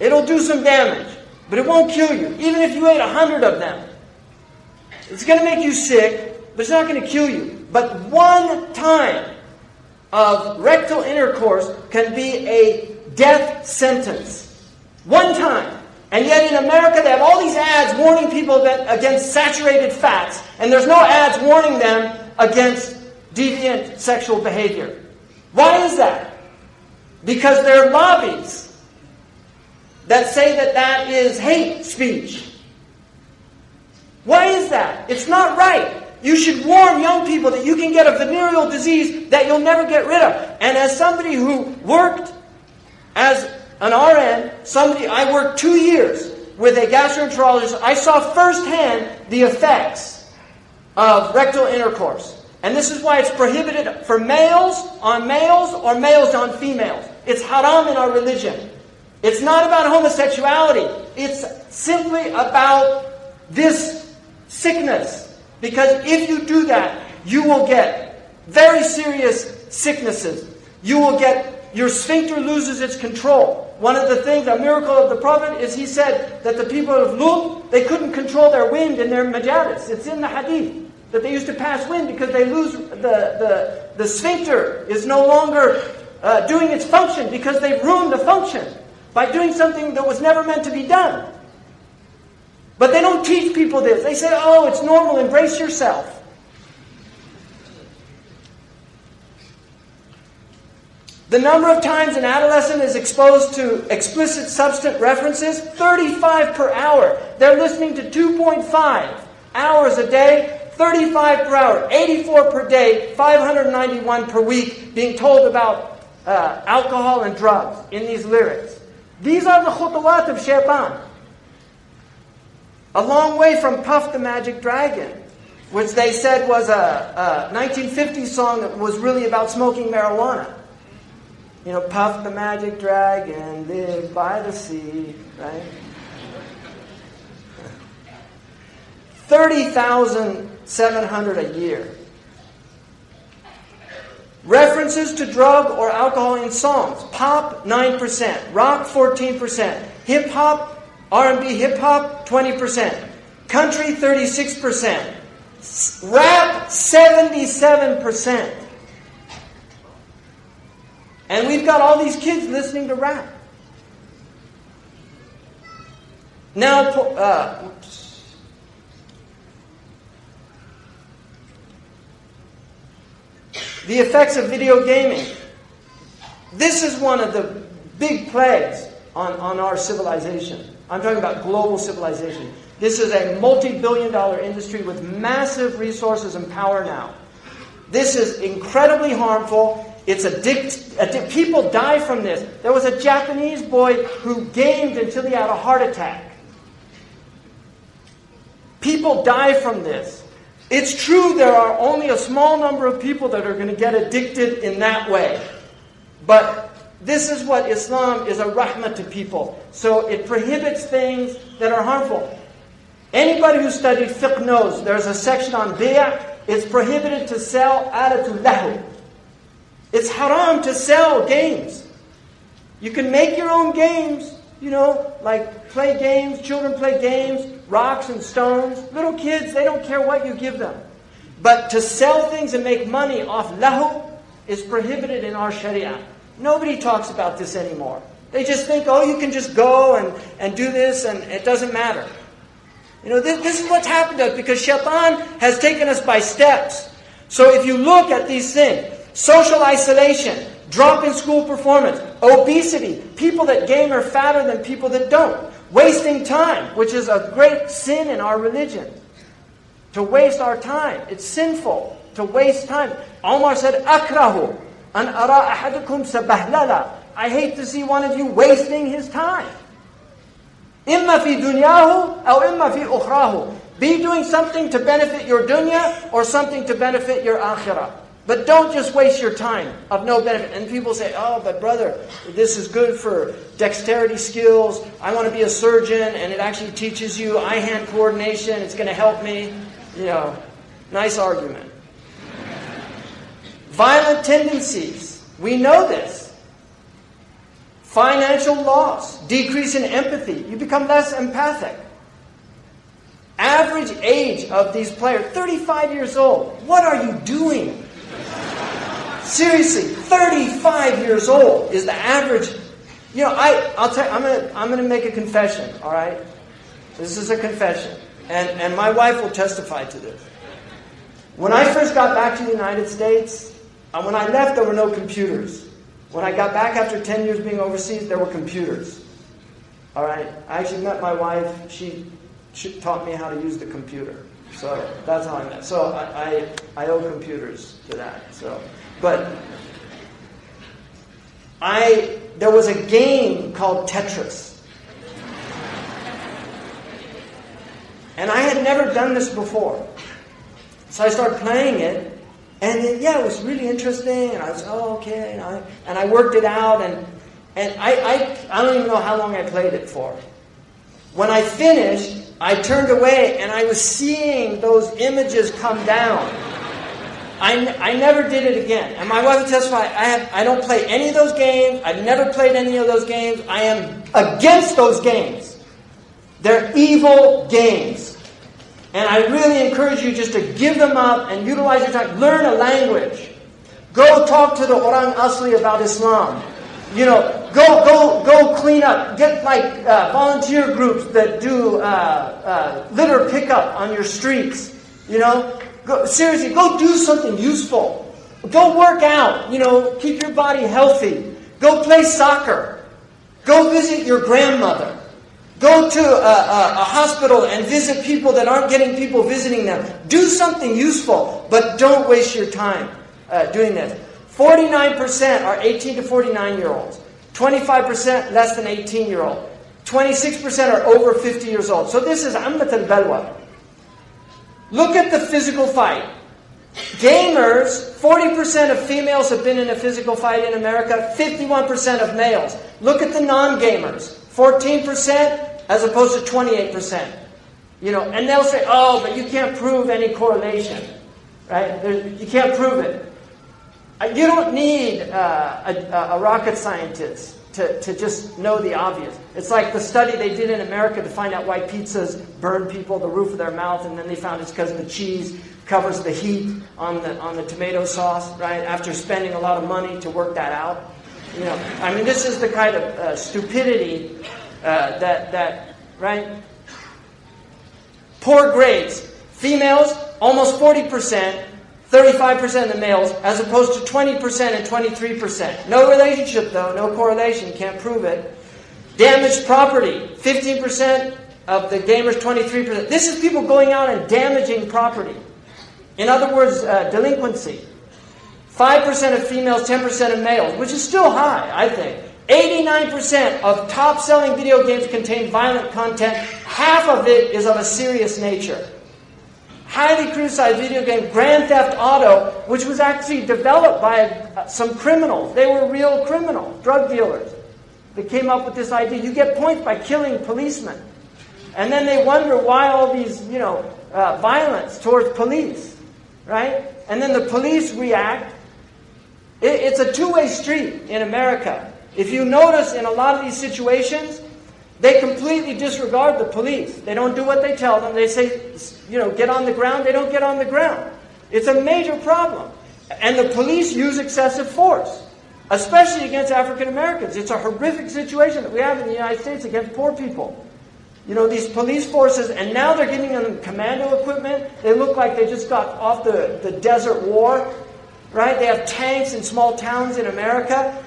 It'll do some damage, but it won't kill you. Even if you ate 100 of them, it's going to make you sick, but it's not going to kill you. But 1 time of rectal intercourse can be a death sentence. 1 time. And yet in America they have all these ads warning people against saturated fats, and there's no ads warning them against deviant sexual behavior. Why is that? Because there are lobbies that say that that is hate speech. Why is that? It's not right. You should warn young people that you can get a venereal disease that you'll never get rid of. And as somebody who worked as an RN, I worked 2 years with a gastroenterologist, I saw firsthand the effects of rectal intercourse. And this is why it's prohibited for males on males or males on females. It's haram in our religion. It's not about homosexuality. It's simply about this sickness. Because if you do that, you will get very serious sicknesses. You will get, your sphincter loses its control. One of the things, a miracle of the Prophet, is he said that the people of Lut, they couldn't control their wind in their majalis. It's in the hadith that they used to pass wind because they lose, the sphincter is no longer doing its function because they've ruined the function by doing something that was never meant to be done. But they don't teach people this. They say, oh, it's normal, embrace yourself. The number of times an adolescent is exposed to explicit substance references, 35 per hour. They're listening to 2.5 hours a day, 35 per hour, 84 per day, 591 per week, being told about alcohol and drugs in these lyrics. These are the khutuwat of Shaitan. A long way from Puff the Magic Dragon, which they said was a 1950s song that was really about smoking marijuana. You know, Puff the Magic Dragon, live by the sea, right? 30,700 a year. References to drug or alcohol in songs. Pop, 9%. Rock, 14%. Hip-hop, R&B hip-hop, 20%. Country, 36%. Rap, 77%. And we've got all these kids listening to rap. Now, the effects of video gaming. This is one of the big plagues on our civilization. I'm talking about global civilization. This is a multi-billion-dollar industry with massive resources and power now. This is incredibly harmful. It's addictive. People die from this. There was a Japanese boy who gamed until he had a heart attack. People die from this. It's true there are only a small number of people that are going to get addicted in that way. But this is what Islam is, a rahmah to people. So it prohibits things that are harmful. Anybody who studied fiqh knows there's a section on biyah. It's prohibited to sell alatul lahu. It's haram to sell games. You can make your own games, you know, like play games, children play games, rocks and stones. Little kids, they don't care what you give them. But to sell things and make money off lahu is prohibited in our sharia. Nobody talks about this anymore. They just think, oh, you can just go and do this and it doesn't matter. You know, this is what's happened to us because shaitan has taken us by steps. So if you look at these things, social isolation, drop in school performance, obesity, people that gain are fatter than people that don't, wasting time, which is a great sin in our religion. To waste our time, it's sinful to waste time. Omar said, "Akrahu an ara ahadukum sabahlala." I hate to see one of you wasting his time. Imma fi dunyahu aw imma fi ukhrahu. Be doing something to benefit your dunya or something to benefit your akhirah. But don't just waste your time of no benefit. And people say, oh, but brother, this is good for dexterity skills. I want to be a surgeon, and it actually teaches you eye-hand coordination. It's going to help me. You know, nice argument. Violent tendencies. We know this. Financial loss. Decrease in empathy. You become less empathic. Average age of these players, 35 years old. What are you doing? Seriously, 35 years old is the average. You know, I'll tell you, I'm gonna make a confession, all right? This is a confession. And my wife will testify to this. When I first got back to the United States, when I left, there were no computers. When I got back after 10 years being overseas, there were computers. All right? I actually met my wife. She taught me how to use the computer. So that's how I met. So I owe computers to that. So. But there was a game called Tetris. And I had never done this before. So I started playing it. And then, yeah, it was really interesting. And I was, oh, okay. And I worked it out. And I don't even know how long I played it for. When I finished, I turned away and I was seeing those images come down. I never did it again. And my wife would testify, I don't play any of those games. I've never played any of those games. I am against those games. They're evil games. And I really encourage you just to give them up and utilize your time. Learn a language. Go talk to the Orang Asli about Islam. You know, go clean up. Get like volunteer groups that do litter pickup on your streets. You know? Seriously, go do something useful. Go work out. You know, keep your body healthy. Go play soccer. Go visit your grandmother. Go to a hospital and visit people that aren't getting people visiting them. Do something useful, but don't waste your time doing this. 49% are 18 to 49-year-olds. 25% less than 18-year-old. 26% are over 50 years old. So this is Ammat al-Balwa. Look at the physical fight. Gamers, 40% of females have been in a physical fight in America, 51% of males. Look at the non-gamers, 14% as opposed to 28%. You know, and they'll say, oh, but you can't prove any correlation, right? You can't prove it. You don't need a rocket scientist to just know the obvious. It's like the study they did in America to find out why pizzas burn people, the roof of their mouth, and then they found it's because the cheese covers the heat on the tomato sauce, right? After spending a lot of money to work that out. You know, I mean, this is the kind of stupidity that, right? Poor grades. Females, almost 40%. 35% of the males, as opposed to 20% and 23%. No relationship, though. No correlation. Can't prove it. Damaged property, 15% of the gamers, 23%. This is people going out and damaging property. In other words, delinquency. 5% of females, 10% of males, which is still high, I think. 89% of top-selling video games contain violent content. Half of it is of a serious nature. Highly criticized video game Grand Theft Auto, which was actually developed by some criminals. They were real criminals, drug dealers. They came up with this idea. You get points by killing policemen. And then they wonder why all these, violence towards police, right? And then the police react. It's a two-way street in America. If you notice in a lot of these situations, they completely disregard the police. They don't do what they tell them. They say, get on the ground. They don't get on the ground. It's a major problem. And the police use excessive force, especially against African Americans. It's a horrific situation that we have in the United States against poor people. These police forces, and now they're giving them commando equipment. They look like they just got off the desert war, right? They have tanks in small towns in America.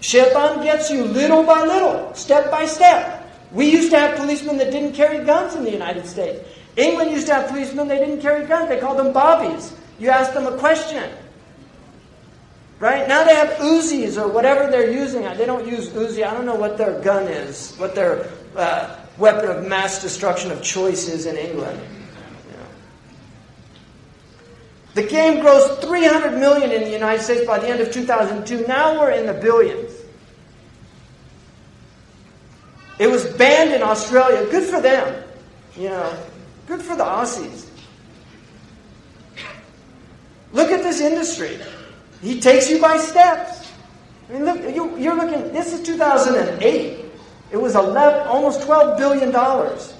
Shaitan gets you little by little, step by step. We used to have policemen that didn't carry guns in the United States. England used to have policemen, they didn't carry guns. They called them bobbies. You asked them a question. Right? Now they have Uzis or whatever they're using. They don't use Uzi. I don't know what their gun is, what their weapon of mass destruction of choice is in England. The game grossed $300 million in the United States by the end of 2002. Now we're in the billions. It was banned in Australia. Good for them. Good for the Aussies. Look at this industry. He takes you by steps. I mean, look, you're looking, this is 2008. It was almost $12 billion.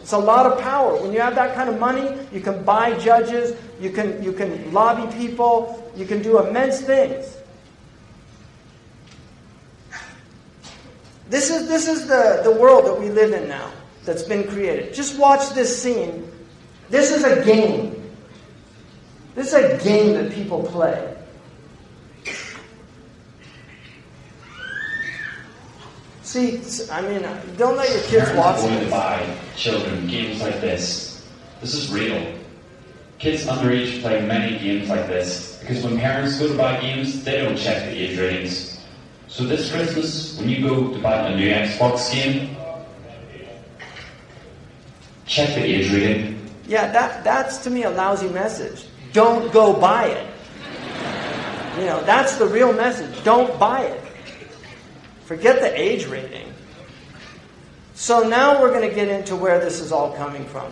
It's a lot of power. When you have that kind of money, you can buy judges, you can lobby people, you can do immense things. This is the world that we live in now that's been created. Just watch this scene. This is a game. This is a game that people play. See, don't let your kids watch this. Parents want to buy children games like this. This is real. Kids underage play many games like this because when parents go to buy games, they don't check the age ratings. So this Christmas, when you go to buy a new Xbox game, check the age rating. Yeah, that's to me a lousy message. Don't go buy it. That's the real message. Don't buy it. Forget the age rating. So now we're going to get into where this is all coming from.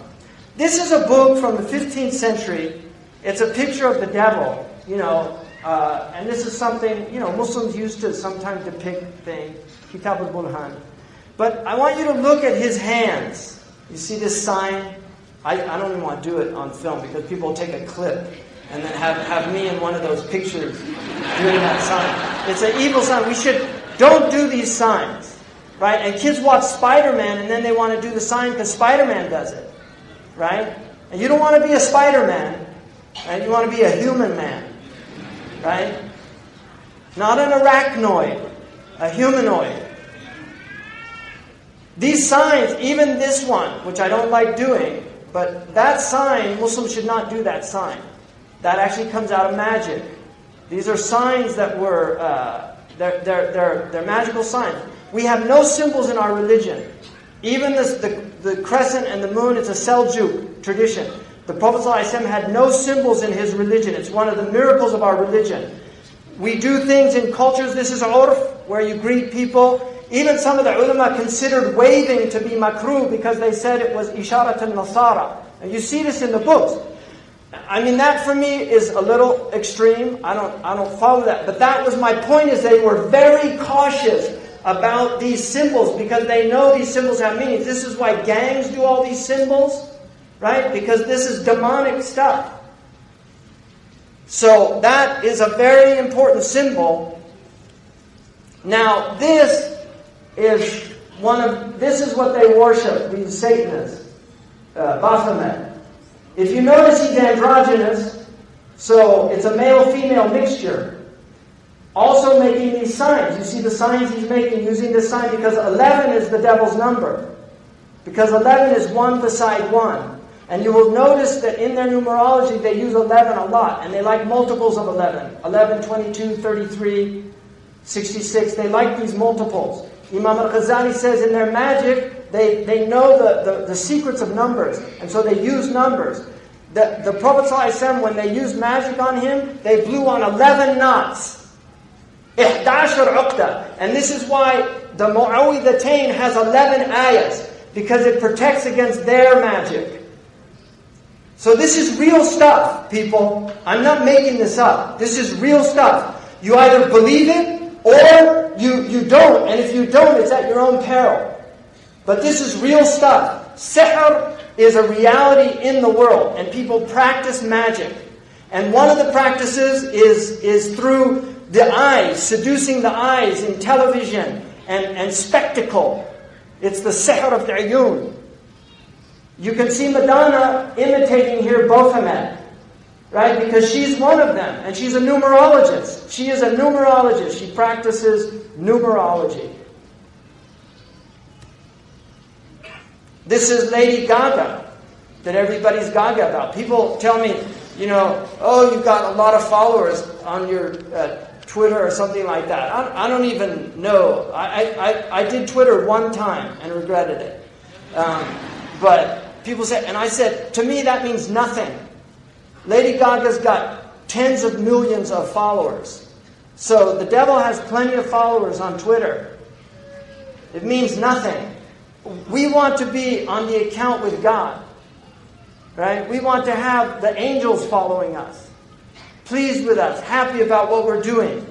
This is a book from the 15th century. It's a picture of the devil, and this is something, Muslims used to sometimes depict things, Kitab al-Burhan. But I want you to look at his hands. You see this sign? I don't even want to do it on film because people will take a clip and then have me in one of those pictures doing that sign. It's an evil sign. We should... Don't do these signs, right? And kids watch Spider-Man and then they want to do the sign because Spider-Man does it, right? And you don't want to be a Spider-Man, right? You want to be a human man, right? Not an arachnoid, a humanoid. These signs, even this one, which I don't like doing, but that sign, Muslims should not do that sign. That actually comes out of magic. These are signs that were... They're magical signs. We have no symbols in our religion. Even the crescent and the moon, it's a Seljuk tradition. The Prophet ﷺ had no symbols in his religion. It's one of the miracles of our religion. We do things in cultures. This is urf, where you greet people. Even some of the ulama considered waving to be makruh because they said it was isharat al-nasara. And you see this in the books. That for me is a little extreme. I don't follow that. But that was my point, is they were very cautious about these symbols because they know these symbols have meanings. This is why gangs do all these symbols, right? Because this is demonic stuff. So that is a very important symbol. Now, this is what they worship, these Satanists, Baphomet. If you notice, he's androgynous, so it's a male-female mixture. Also making these signs. You see the signs he's making using this sign because 11 is the devil's number. Because 11 is one beside one. And you will notice that in their numerology they use 11 a lot. And they like multiples of 11. 11, 22, 33, 66. They like these multiples. Imam al-Ghazali says in their magic, they know the secrets of numbers. And so they use numbers. The Prophet ﷺ, when they used magic on him, they blew on 11 knots. And this is why the Mu'awwidhatayn has 11 ayahs, because it protects against their magic. So this is real stuff, people. I'm not making this up. This is real stuff. You either believe it or you don't. And if you don't, it's at your own peril. But this is real stuff. Sihr is a reality in the world, and people practice magic. And one of the practices is through the eyes, seducing the eyes in television and spectacle. It's the sihr of the ayun. You can see Madonna imitating here Baphomet, right? Because she's one of them, and she's a numerologist. She is a numerologist. She practices numerology. This is Lady Gaga, that everybody's gaga about. People tell me, you know, oh, you've got a lot of followers on your Twitter or something like that. I don't even know. I did Twitter one time and regretted it. But people said, and I said, to me that means nothing. Lady Gaga's got tens of millions of followers. So the devil has plenty of followers on Twitter. It means nothing. We want to be on the account with God. Right? We want to have the angels following us, pleased with us, happy about what we're doing.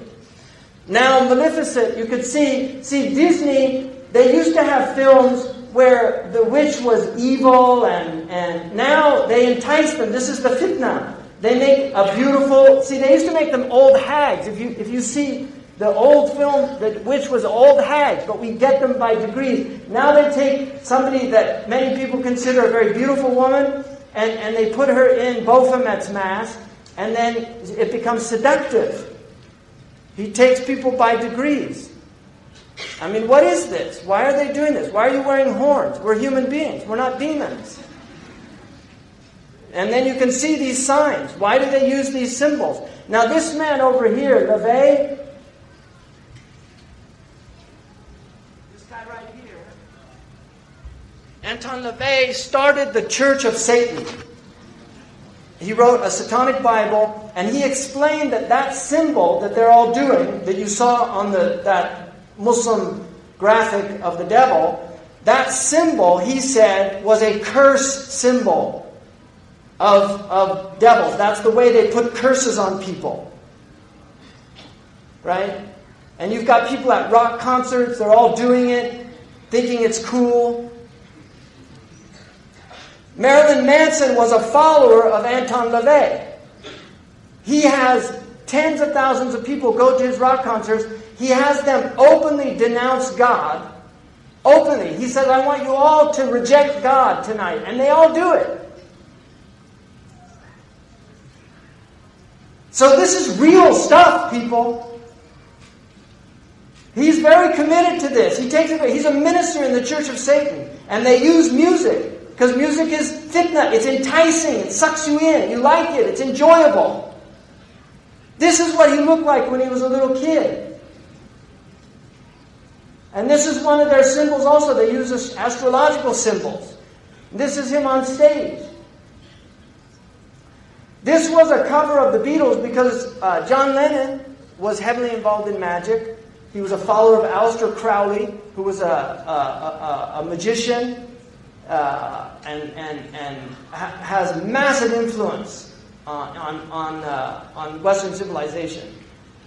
Now, Maleficent, you could see Disney, they used to have films where the witch was evil, and now they entice them. This is the fitna. They make a beautiful, see, they used to make them old hags. If you see the old film, the witch was old hag, but we get them by degrees. Now they take somebody that many people consider a very beautiful woman, and they put her in Baphomet's mask, and then it becomes seductive. He takes people by degrees. I mean, what is this? Why are they doing this? Why are you wearing horns? We're human beings. We're not demons. And then you can see these signs. Why do they use these symbols? Now this man over here, LaVey, this guy right here, Anton LaVey started the Church of Satan. He wrote a satanic Bible, and he explained that symbol that they're all doing, that you saw on that Muslim graphic of the devil, that symbol, he said, was a curse symbol of devils. That's the way they put curses on people. Right? And you've got people at rock concerts, they're all doing it, thinking it's cool. Marilyn Manson was a follower of Anton LaVey. He has tens of thousands of people go to his rock concerts. He has them openly denounce God. Openly. He says, I want you all to reject God tonight. And they all do it. So this is real stuff, people. He's very committed to this. He's a minister in the Church of Satan. And they use music. Because music is fitna, it's enticing, it sucks you in, you like it, it's enjoyable. This is what he looked like when he was a little kid. And this is one of their symbols also, they use astrological symbols. This is him on stage. This was a cover of the Beatles because John Lennon was heavily involved in magic. He was a follower of Aleister Crowley, who was a magician. And has massive influence on Western civilization.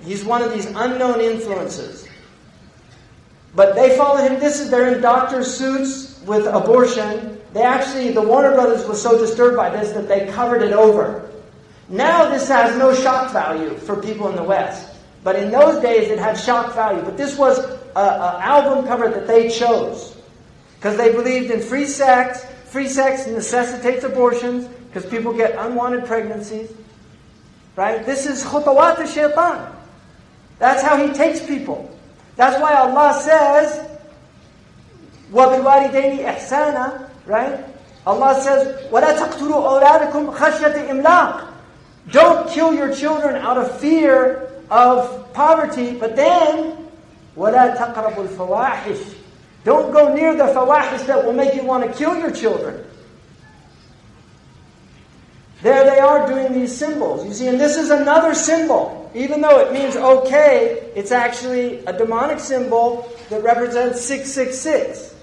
He's one of these unknown influences. But they follow him. They're in doctor suits with abortion. The Warner Brothers was so disturbed by this that they covered it over. Now this has no shock value for people in the West. But in those days it had shock value. But this was an album cover that they chose. Because they believed in free sex. Free sex necessitates abortions because people get unwanted pregnancies. Right? This is khutawat al-shaytan. That's how he takes people. That's why Allah says, وَبِوَالِدَيْنِ إِحْسَانًا, right? Allah says, وَلَا تَقْتُلُوا أَوْلَادَكُمْ خَشْيَةِ إِمْلَاقٍ. Don't kill your children out of fear of poverty, but then, وَلَا تَقْرَبُوا الْفَوَاحِشِ. Don't go near the fawahish that will make you want to kill your children. There they are doing these symbols. You see, and this is another symbol. Even though it means okay, it's actually a demonic symbol that represents 666.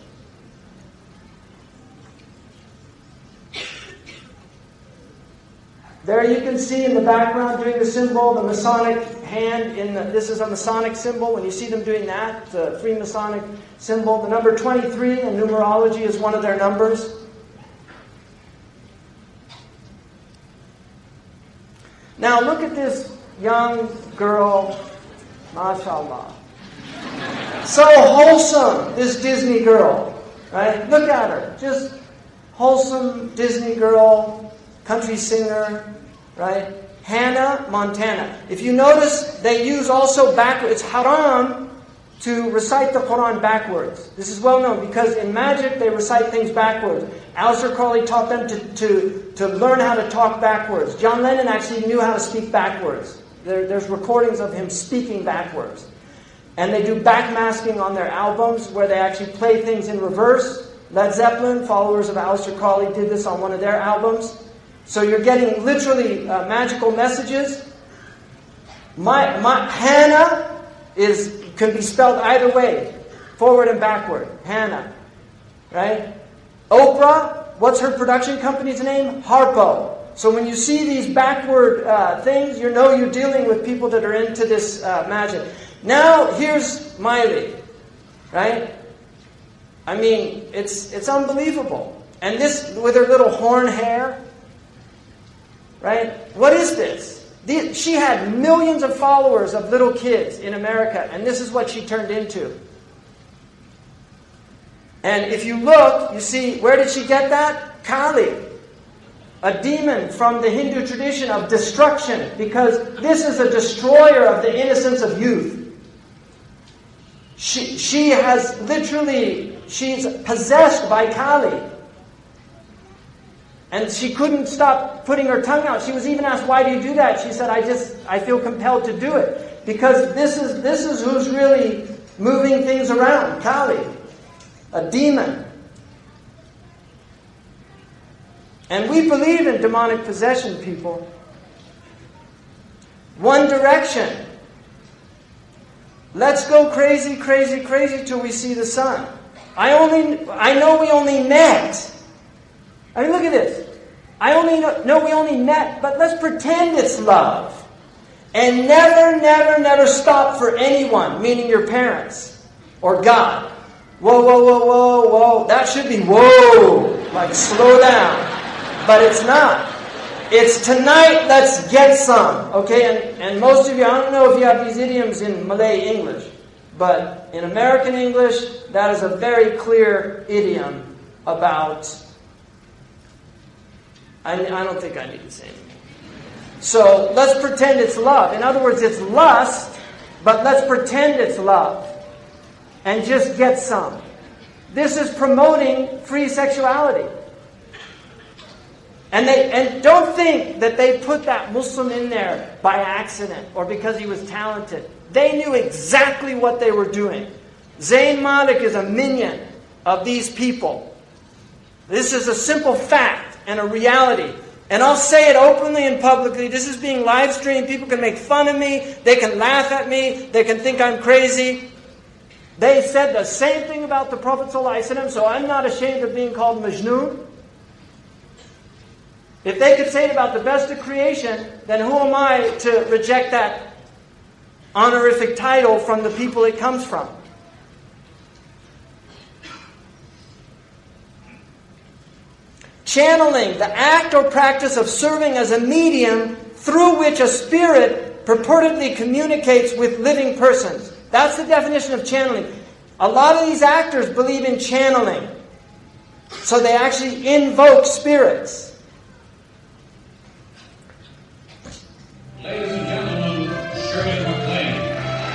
There you can see in the background doing the symbol, the Masonic hand. This is a Masonic symbol. When you see them doing that, the Freemasonic symbol, the number 23 in numerology is one of their numbers. Now look at this young girl, mashallah. So wholesome, this Disney girl, right? Look at her, just wholesome Disney girl. Country singer, right? Hannah Montana. If you notice, they use also backwards. It's haram to recite the Quran backwards. This is well known because in magic they recite things backwards. Aleister Crowley taught them to learn how to talk backwards. John Lennon actually knew how to speak backwards. There's recordings of him speaking backwards. And they do backmasking on their albums where they actually play things in reverse. Led Zeppelin, followers of Aleister Crowley, did this on one of their albums. So you're getting literally magical messages. My Hannah can be spelled either way, forward and backward. Hannah, right? Oprah, what's her production company's name? Harpo. So when you see these backward things, you know you're dealing with people that are into this magic. Now here's Miley, right? I mean, it's unbelievable. And this with her little horn hair. Right? What is this? She had millions of followers of little kids in America, and this is what she turned into. And if you look, you see, where did she get that? Kali, a demon from the Hindu tradition of destruction, because this is a destroyer of the innocence of youth. She's possessed by Kali. And she couldn't stop putting her tongue out. She was even asked, why do you do that? She said, I feel compelled to do it. Because this is who's really moving things around. Kali, a demon. And we believe in demonic possession, people. One Direction. Let's go crazy, crazy, crazy till we see the sun. I know we only met. I mean, look at this. We only met, but let's pretend it's love. And never, never, never stop for anyone, meaning your parents or God. Whoa, whoa, whoa, whoa, whoa. That should be whoa, like slow down. But it's not. It's tonight, let's get some. Okay, and most of you, I don't know if you have these idioms in Malay English, but in American English, that is a very clear idiom about... I don't think I need to say anything. So let's pretend it's love. In other words, it's lust, but let's pretend it's love. And just get some. This is promoting free sexuality. And don't think that they put that Muslim in there by accident or because he was talented. They knew exactly what they were doing. Zayn Malik is a minion of these people. This is a simple fact. And a reality. And I'll say it openly and publicly. This is being live streamed. People can make fun of me. They can laugh at me. They can think I'm crazy. They said the same thing about the Prophet ﷺ, so I'm not ashamed of being called Majnun. If they could say it about the best of creation, then who am I to reject that honorific title from the people it comes from? Channeling, the act or practice of serving as a medium through which a spirit purportedly communicates with living persons. That's the definition of channeling. A lot of these actors believe in channeling. So they actually invoke spirits. Ladies and gentlemen, Shirley MacLaine.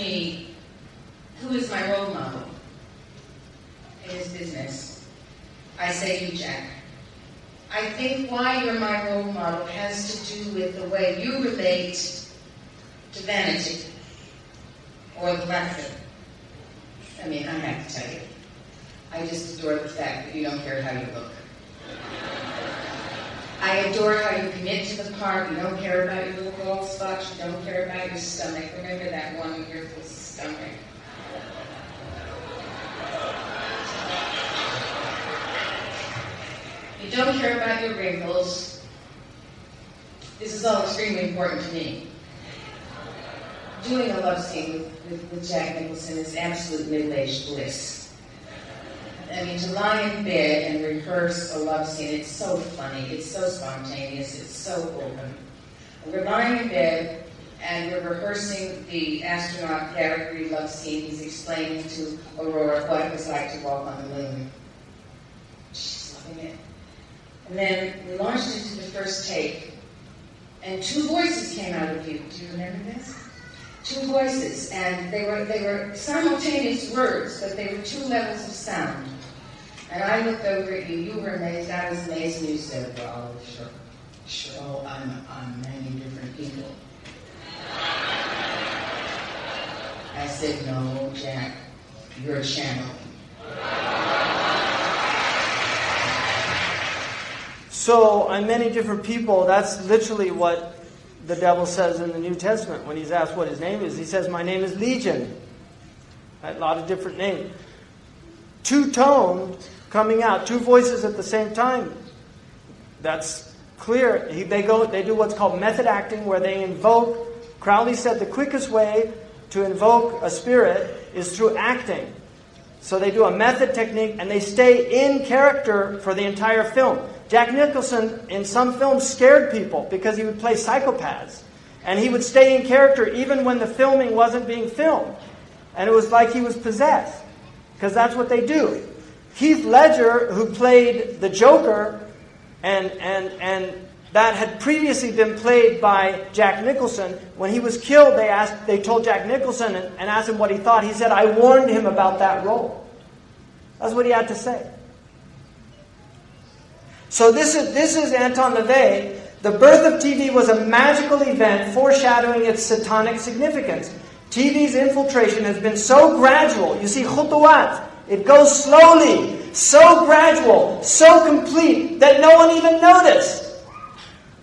me, who is my role model in this business? I say, you, Jack. I think why you're my role model has to do with the way you relate to vanity, or the lack of it. I mean, I have to tell you, I just adore the fact that you don't care how you look. I adore how you commit to the part. You don't care about your little bald spots. You don't care about your stomach. Remember that one wonderful stomach. You don't care about your wrinkles. This is all extremely important to me. Doing a love scene with Jack Nicholson is absolute middle-aged bliss. I mean, to lie in bed and rehearse a love scene, it's so funny, it's so spontaneous, it's so open. We're lying in bed and we're rehearsing the astronaut Gary love scene. He's explaining to Aurora what it was like to walk on the moon. She's loving it. And then we launched into the first take, and two voices came out of you. Do you remember this? Two voices, and they were simultaneous words, but they were two levels of sound. And I looked over at you, you were amazed, I was amazed, and you said, well, sure, I'm many different people. I said, no, Jack, you're channeling. So, I'm many different people, that's literally what the devil says in the New Testament when he's asked what his name is. He says, my name is Legion. Right? A lot of different names. Two-toned coming out, two voices at the same time. That's clear. They do what's called method acting, where they invoke. Crowley said the quickest way to invoke a spirit is through acting. So they do a method technique, and they stay in character for the entire film. Jack Nicholson, in some films, scared people because he would play psychopaths. And he would stay in character even when the filming wasn't being filmed. And it was like he was possessed, because that's what they do. Heath Ledger, who played the Joker, and that had previously been played by Jack Nicholson, when he was killed, they told Jack Nicholson and asked him what he thought. He said, I warned him about that role. That's what he had to say. So this is Anton LaVey. The birth of TV was a magical event foreshadowing its satanic significance. TV's infiltration has been so gradual. You see, khutawat, it goes slowly, so gradual, so complete, that no one even noticed.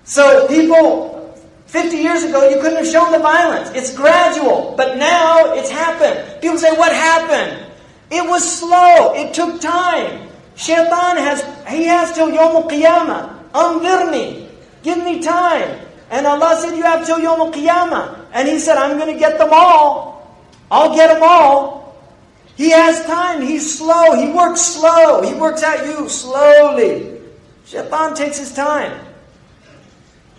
So people, 50 years ago, you couldn't have shown the violence. It's gradual, but now it's happened. People say, what happened? It was slow. It took time. Shaitan has till Yawm al-Qiyamah. Anzirni. Give me time. And Allah said, you have till Yawm al-Qiyamah. And he said, I'm going to get them all. I'll get them all. He has time. He's slow. He works slow. He works at you slowly. Shaitan takes his time.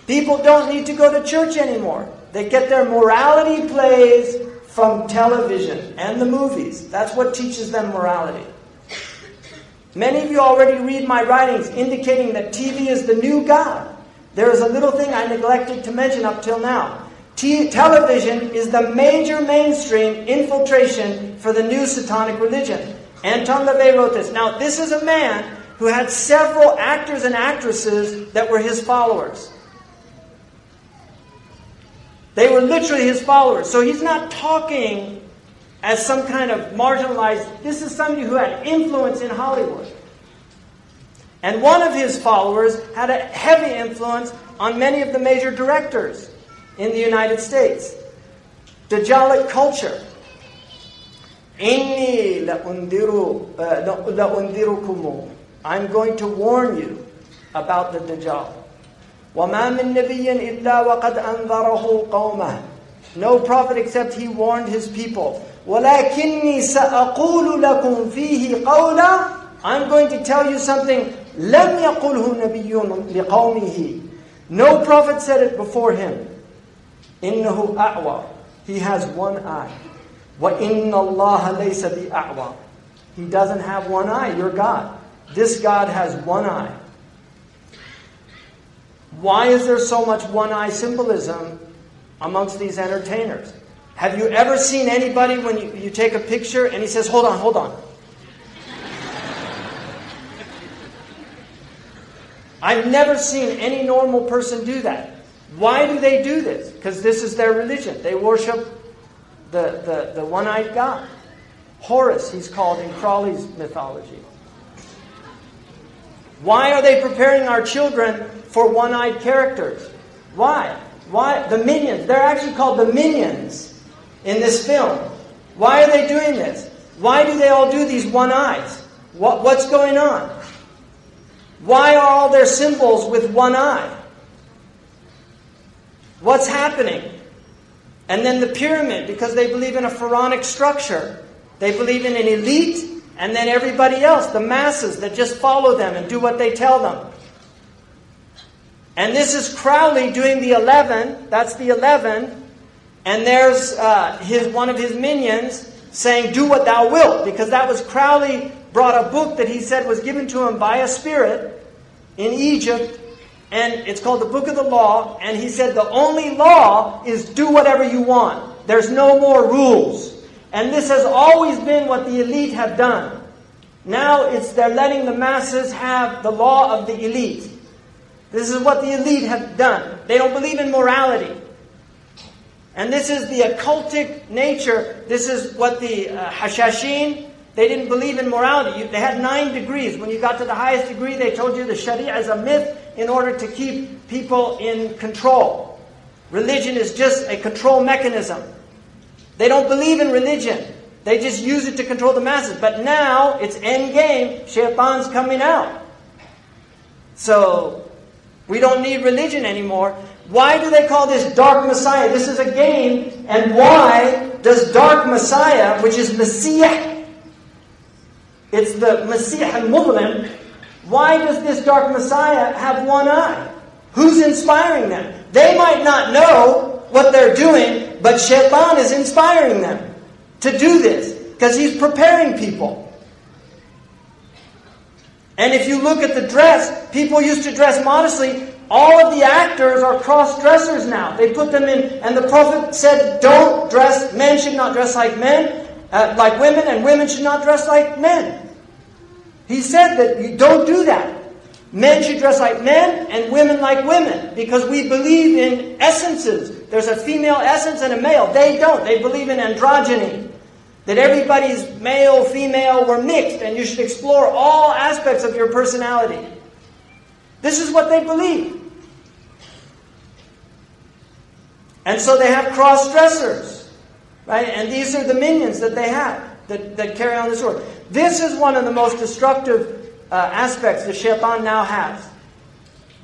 People don't need to go to church anymore. They get their morality plays from television and the movies. That's what teaches them morality. Many of you already read my writings indicating that TV is the new God. There is a little thing I neglected to mention up till now. Television is the major mainstream infiltration for the new satanic religion. Anton LaVey wrote this. Now, this is a man who had several actors and actresses that were his followers. They were literally his followers. So he's not talking as some kind of marginalized. This is somebody who had influence in Hollywood. And one of his followers had a heavy influence on many of the major directors in the United States. Dajjalic culture. Inni la'undirukumu. I'm going to warn you about the Dajjal. وَمَا مِن نَبِيٍّ إِلَّا وَقَدْ أَنْذَرَهُ قَوْمَهُ. No prophet except he warned his people. وَلَكِنِّي سَأَقُولُ لَكُمْ فِيهِ قَوْلًا. I'm going to tell you something. لَمْ يَقُلْهُ نَبِيٌّ لِقَوْمِهِ. No prophet said it before him. إِنَّهُ أَعْوَى. He has one eye. وَإِنَّ اللَّهَ لَيْسَ بِأَعْوَى. He doesn't have one eye, your God. This God has one eye. Why is there so much one-eye symbolism amongst these entertainers? Have you ever seen anybody when you take a picture and he says, hold on, hold on? I've never seen any normal person do that. Why do they do this? Because this is their religion. They worship the one-eyed God. Horus, he's called in Crowley's mythology. Why are they preparing our children for one-eyed characters? Why? The minions. They're actually called the minions in this film. Why are they doing this? Why do they all do these one-eyes? What's going on? Why are all their symbols with one eye? What's happening? And then the pyramid, because they believe in a pharaonic structure. They believe in an elite and then everybody else, the masses that just follow them and do what they tell them. And this is Crowley doing the 11. That's the 11. And there's one of his minions saying, do what thou wilt. Because that was Crowley brought a book that he said was given to him by a spirit in Egypt. And it's called the Book of the Law. And he said the only law is do whatever you want. There's no more rules. And this has always been what the elite have done. Now they're letting the masses have the law of the elite. This is what the elite have done. They don't believe in morality. And this is the occultic nature. This is what the Hashashin, they didn't believe in morality. They had 9 degrees. When you got to the highest degree, they told you the Sharia is a myth in order to keep people in control. Religion is just a control mechanism. They don't believe in religion. They just use it to control the masses. But now it's end game. Shaitan's coming out. So we don't need religion anymore. Why do they call this Dark Messiah? This is a game. And why does Dark Messiah, which is Messiah, it's the Messiah al-Mudlim, why does this Dark Messiah have one eye? Who's inspiring them? They might not know what they're doing, but Shaitan is inspiring them to do this because he's preparing people. And if you look at the dress, people used to dress modestly. All of the actors are cross-dressers now. They put them in, and the Prophet said, don't dress, men should not dress like men, like women, and women should not dress like men. He said that you don't do that. Men should dress like men and women like women because we believe in essences. There's a female essence and a male. They don't. They believe in androgyny. That everybody's male, female, we're mixed. And you should explore all aspects of your personality. This is what they believe. And so they have cross-dressers. Right? And these are the minions that they have that carry on this work. This is one of the most destructive aspects the Shaitan now has.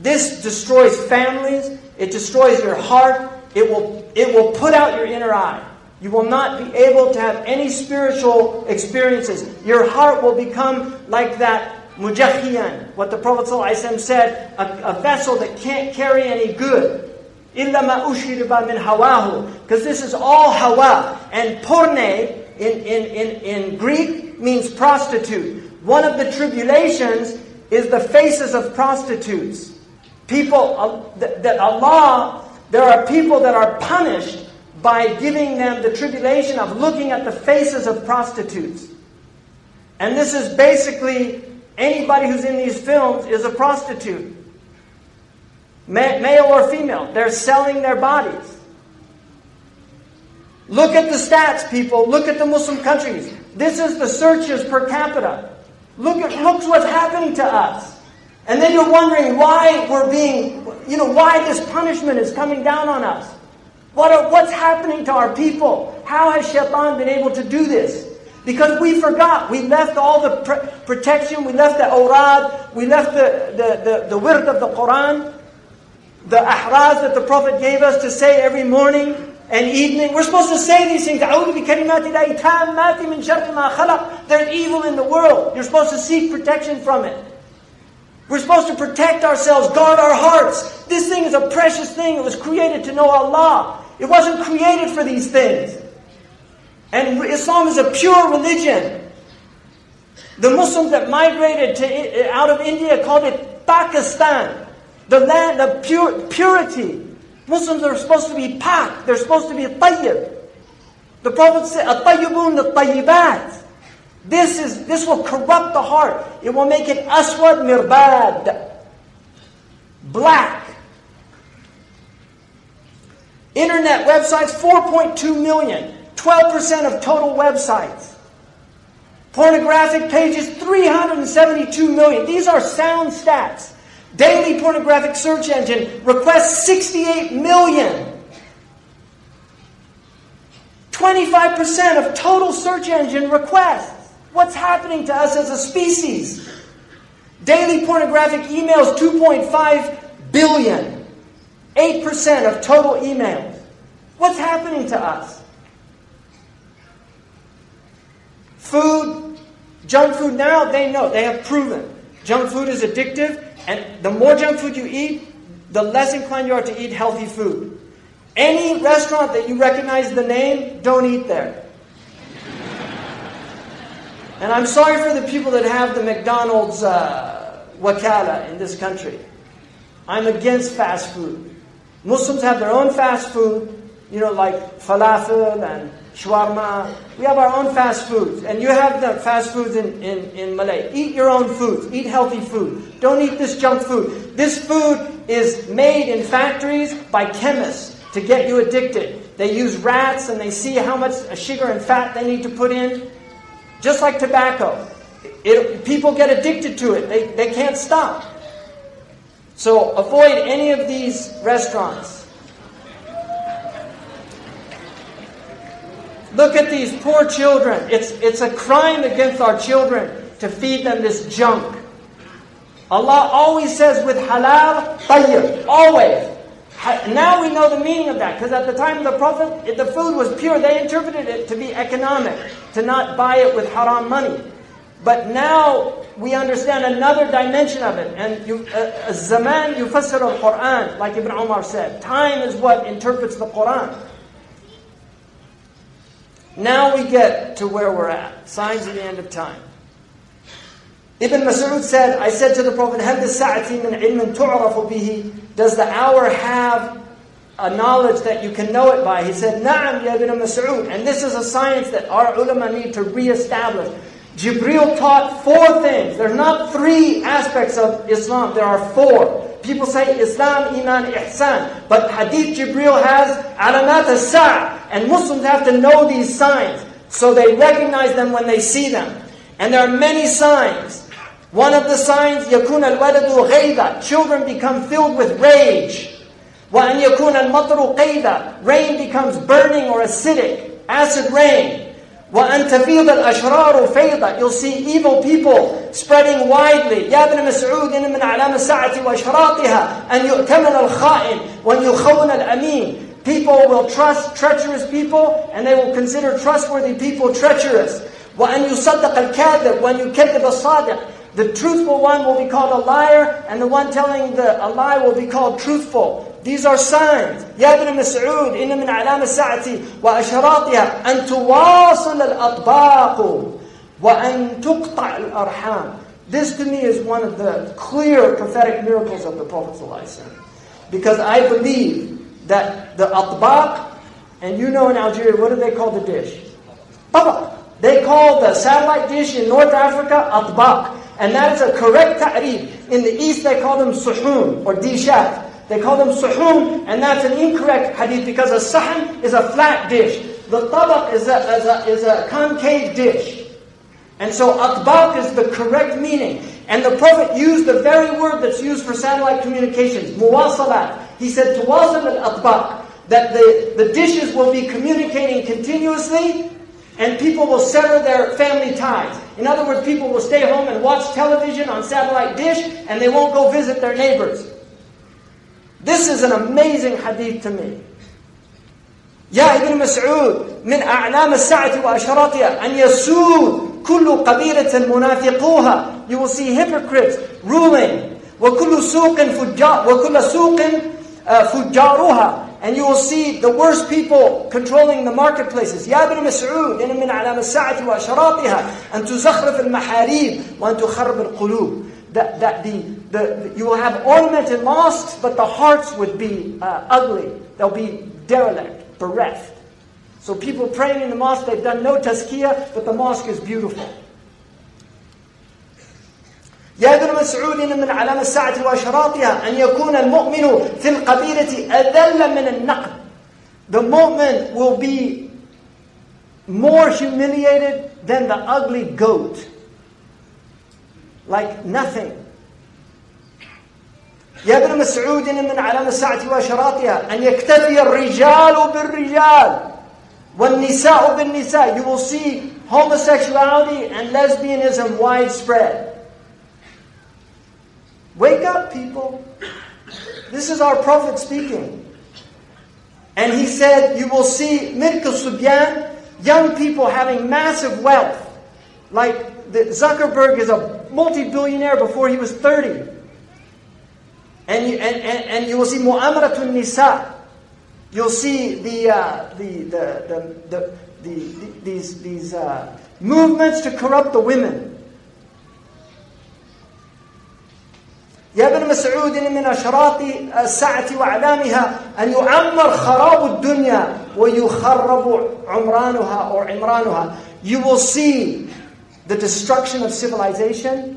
This destroys families. It destroys your heart. It will put out your inner eye. You will not be able to have any spiritual experiences. Your heart will become like that mujahhiyan, what the Prophet ﷺ said, a vessel that can't carry any good. إِلَّا مَا أُشْرِبَ مِنْ هَوَاهُ. Because this is all hawa. And porne in Greek means prostitute. One of the tribulations is the faces of prostitutes. People that Allah... There are people that are punished by giving them the tribulation of looking at the faces of prostitutes. And this is basically anybody who's in these films is a prostitute. Male or female. They're selling their bodies. Look at the stats, people. Look at the Muslim countries. This is the searches per capita. Look what's happening to us. And then you're wondering why we're being, why this punishment is coming down on us. What's happening to our people? How has Shaitan been able to do this? Because we forgot. We left all the protection. We left the awrad. We left the wird of the Quran. The ahraz that the Prophet gave us to say every morning and evening. We're supposed to say these things. There's evil in the world. You're supposed to seek protection from it. We're supposed to protect ourselves, guard our hearts. This thing is a precious thing. It was created to know Allah. It wasn't created for these things. And Islam is a pure religion. The Muslims that migrated out of India called it Pakistan. The land of purity. Muslims are supposed to be pak. They're supposed to be tayyib. The Prophet said, "At-tayyibun at-tayyibat." This will corrupt the heart. It will make it aswad mirbad, black. Internet websites, 4.2 million, 12% of total websites. Pornographic pages, 372 million. These are sound stats. Daily pornographic search engine requests 68 million. 25% of total search engine requests. What's happening to us as a species? Daily pornographic emails, 2.5 billion. 8% of total emails. What's happening to us? Food, junk food, now they know, they have proven. Junk food is addictive, and the more junk food you eat, the less inclined you are to eat healthy food. Any restaurant that you recognize the name, don't eat there. And I'm sorry for the people that have the McDonald's wakala in this country. I'm against fast food. Muslims have their own fast food, you know, like falafel and shawarma. We have our own fast foods. And you have the fast foods in Malay. Eat your own foods. Eat healthy food. Don't eat this junk food. This food is made in factories by chemists to get you addicted. They use rats and they see how much sugar and fat they need to put in. Just like tobacco. People get addicted to it. They can't stop. So avoid any of these restaurants. Look at these poor children. It's a crime against our children to feed them this junk. Allah always says with halal, tayyib, always. Now we know the meaning of that, because at the time of the Prophet, the food was pure. They interpreted it to be economic, to not buy it with haram money. But now we understand another dimension of it. And zaman yufassir al-Qur'an, like Ibn Umar said. Time is what interprets the Qur'an. Now we get to where we're at. Signs of the end of time. Ibn Mas'ud said, I said to the Prophet, does the hour have a knowledge that you can know it by? He said, Na'am, ya Ibn Mas'ud. And this is a science that our ulama need to reestablish. Jibreel taught four things. There's not three aspects of Islam. There are four. People say Islam, Iman, Ihsan. But Hadith Jibreel has alamat as-sa'ah. And Muslims have to know these signs. So they recognize them when they see them. And there are many signs. One of the signs, يَكُونَ الْوَلَدُ غَيْضًا. Children become filled with rage. وَأَنْ يَكُونَ الْمَطْرُ قَيْضًا. Rain becomes burning or acidic. Acid rain. وَأَن تَفِيضَ الْأَشْرَارُ فَيْضًا. You'll see evil people spreading widely. يَا ابْنَ مَسْعُودٍ مِنْ عَلَامَ السَّاعَةِ وَأَشْرَاطِهَا أَنْ يُؤْتَمَنَ الْخَائِنُ وَيُخَوَّنَ الْأَمِينُ. People will trust treacherous people, and they will consider trustworthy people treacherous. وَأَن يُصَدَّقَ الْكَاذِبُ وَيُكَذِّبَ الصَّادِقُ. The truthful one will be called a liar, and the one telling a lie will be called truthful. These are signs. يَا ابْنَ مَسْعُودٍ إِنَّ مِنْ عَلَامَ السَّاعَةِ وَأَشْرَاطِهَا أَن تُوَاصِلَ الْأَطْبَاقُ وَأَن تُقْطَعَ الْأَرْحَامُ. This to me is one of the clear prophetic miracles of the Prophet ﷺ. Because I believe that the atbaq, and you know in Algeria, what do they call the dish? Tabaq. They call the satellite dish in North Africa atbaq. And that is a correct ta'rif. In the East they call them suhoon or dishat. They call them suhoon, and that's an incorrect hadith, because a sahan is a flat dish. The tabaq is a concave dish. And so atbaq is the correct meaning. And the Prophet used the very word that's used for satellite communications, muwasalat. He said, tuwasal al-atbaq, that the dishes will be communicating continuously, and people will sever their family ties. In other words, people will stay home and watch television on satellite dish, and they won't go visit their neighbors. This is an amazing hadith to me. يَا إِبْنَ مَسْعُودٍ مِنْ أَعْلَامَ السَّاعَةِ وَأَشْرَاطِهَا أَنْ يَسُودْ كُلُّ قَبِيلَةٍ مُنَافِقُوهَا. You will see hypocrites ruling. وَكُلُّ سُوقٍ فُجَّارُهَا وَكُلَّ سُوقٍ فُجَّارُهَا. And you will see the worst people controlling the marketplaces. يَا ابْنَ مَسْعُودٍ إِنَّ مِنْ عَلَامَ السَّاعَةِ وَأَشْرَاطِهَا أَن تُزَخْرَفَ الْمَحَارِيبُ وَأَن تُخَرِّبَ الْقُلُوبُ. You will have ornamented mosques, but the hearts would be ugly. They'll be derelict, bereft. So people praying in the mosque, they've done no tazkiyah, but the mosque is beautiful. يا ابن مسعود إن من علام الساعة وأشراطها أن يكون المؤمن في القبيلة أذل من النقد. The mu'min will be more humiliated than the ugly goat. Like nothing. يا ابن مسعود إن من علام الساعة وأشراطها أن يكتفي الرجال بالرجال والنساء بالنساء. You will see homosexuality and lesbianism widespread. Wake up, people. This is our Prophet speaking. And he said, you will see milk al-subyan, young people having massive wealth. Like Zuckerberg is a multi-billionaire before he was 30. And you will see mu'amaratun nisa. You'll see these movements to corrupt the women. يا ابن مسعود إن من أشراط الساعة وأعلامها أن يعمر خراب الدنيا ويخرب عمرانها or عمرانها. You will see the destruction of civilization.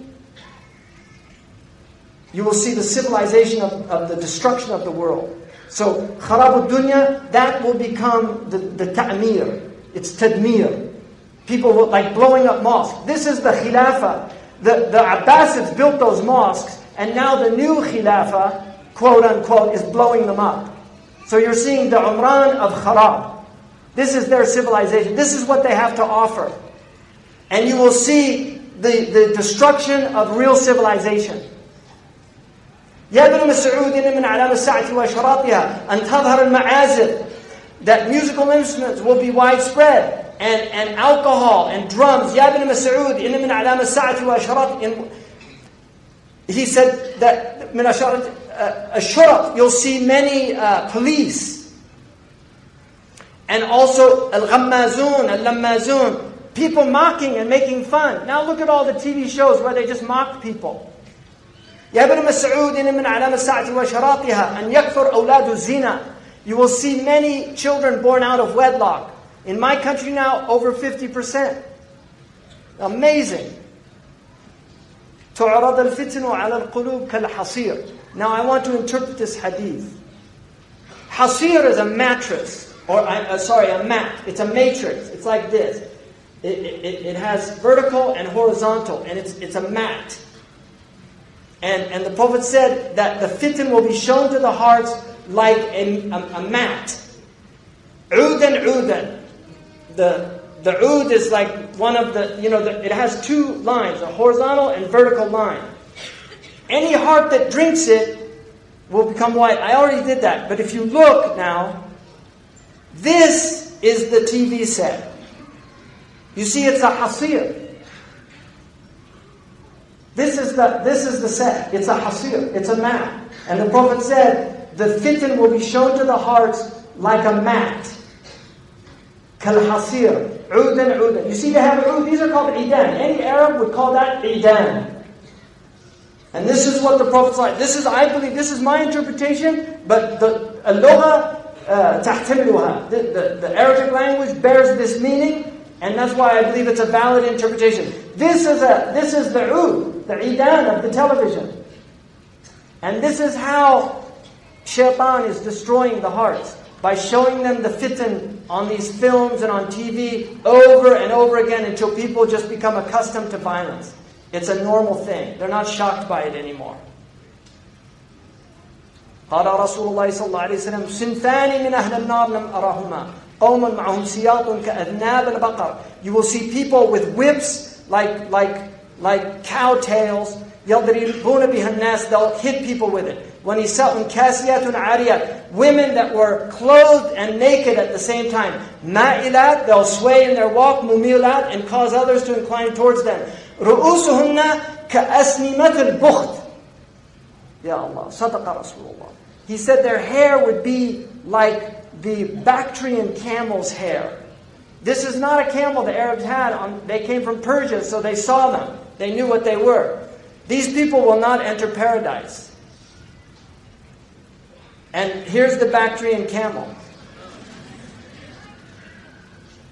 You will see the civilization of the destruction of the world. So خراب الدنيا, that will become the ta'mir. It's tadmir. People will, like blowing up mosques. This is the khilafah. The Abbasids built those mosques. And now the new Khilafah, quote unquote, is blowing them up. So you're seeing the Umran of Kharab. This is their civilization. This is what they have to offer. And you will see the destruction of real civilization. يَا بِنُ مَسْعُودٍ مِنْ عَلَامِ السَّاعَةِ وَأَشْرَاطِهَا أَنْ تَظْهَرَ الْمَعَازِفُ. That musical instruments will be widespread. And alcohol and drums. يَا بِنُ مَسْعُودٍ مِنْ عَلَامِ السَّاعَةِ وَأَشْرَاطِهَا. He said that min asharat, you'll see many police, and also al-ghammazun, people mocking and making fun. Now look at all the TV shows where they just mock people. Ya ibn Mas'ud in min alam as-sa'ati wa asharatiha an yakthur awladu zina. You will see many children born out of wedlock. In my country now, over 50%. Amazing. تعرض الفتن على القلوب كالحصير. Now I want to interpret this hadith. Hasir is a mattress, a mat. It's a matrix. It's like this. It has vertical and horizontal, and it's a mat. And the Prophet said that the fitn will be shown to the hearts like a mat. عُودًا. The oud is like one of the, it has two lines, a horizontal and vertical line. Any heart that drinks it will become white. I already did that. But if you look now, this is the TV set. You see, it's a hasir. This is the set. It's a hasir. It's a mat. And the Prophet said, the fitn will be shown to the hearts like a mat. Kal-hasir. You see, they have oud. These are called idan. Any Arab would call that idan. And this is what the Prophet said. I believe this is my interpretation, but the al-lugha tahtamilha. The Arabic language bears this meaning, and that's why I believe it's a valid interpretation. This is the oud, the idan of the television. And this is how shaitan is destroying the hearts, by showing them the fitn on these films and on TV over and over again until people just become accustomed to violence. It's a normal thing. They're not shocked by it anymore. قال رسول الله صلى الله عليه وسلم سنثان من أهل النار لم أراهما قوم معهم سياط كأذناب البقر. You will see people with whips like cow tails. يضربون بها الناس. They'll hit people with it. وَنِسَاءٌ كَاسِيَةٌ عَارِيَةٌ. Women that were clothed and naked at the same time. مَائِلَاتٌ, they'll sway in their walk. مُمِيلَاتٌ, and cause others to incline towards them. رُؤُسُهُنَّ كَأَسْنِمَةِ الْبُخْتِ. Ya Allah, صدق رسول الله. He said their hair would be like the Bactrian camel's hair. This is not a camel the Arabs had. They came from Persia, so they saw them. They knew what they were. These people will not enter paradise. And here's the Bactrian camel.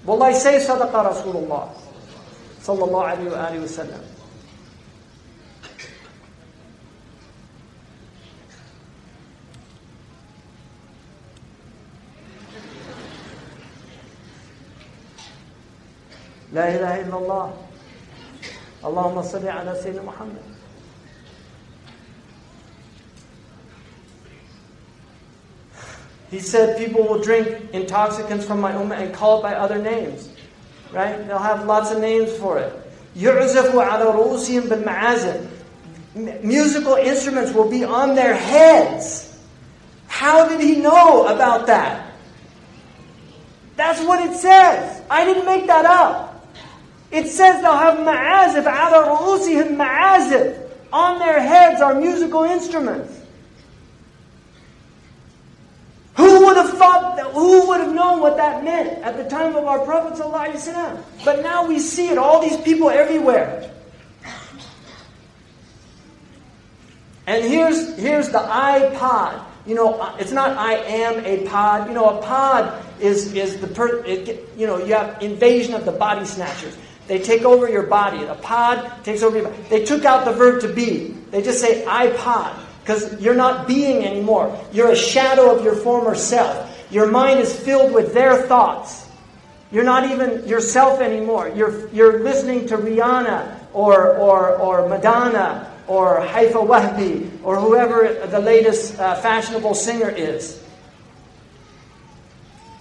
Wallahi, say Sadaqa Rasulullah sallallahu alayhi wa sallam. La ilaha illallah. Allahumma salli ala Sayyidina Muhammad. He said people will drink intoxicants from my ummah and call it by other names. Right? They'll have lots of names for it. يُعْزَفُ عَلَى رُؤُسِهِمْ بِالْمَعَازِفِ. Musical instruments will be on their heads. How did he know about that? That's what it says. I didn't make that up. It says they'll have ma'azif, ala ru'usihim ma'azif. On their heads are musical instruments. Who would have thought, who would have known what that meant at the time of our Prophet ﷺ? But now we see it, all these people everywhere. And here's the iPod. You know, it's not I am a pod. You know, a pod is the you have invasion of the body snatchers. They take over your body. A pod takes over your body. They took out the verb to be. They just say I pod because you're not being anymore. You're a shadow of your former self. Your mind is filled with their thoughts. You're not even yourself anymore. You're listening to Rihanna or Madonna or Haifa Wahbi, or whoever the latest fashionable singer is.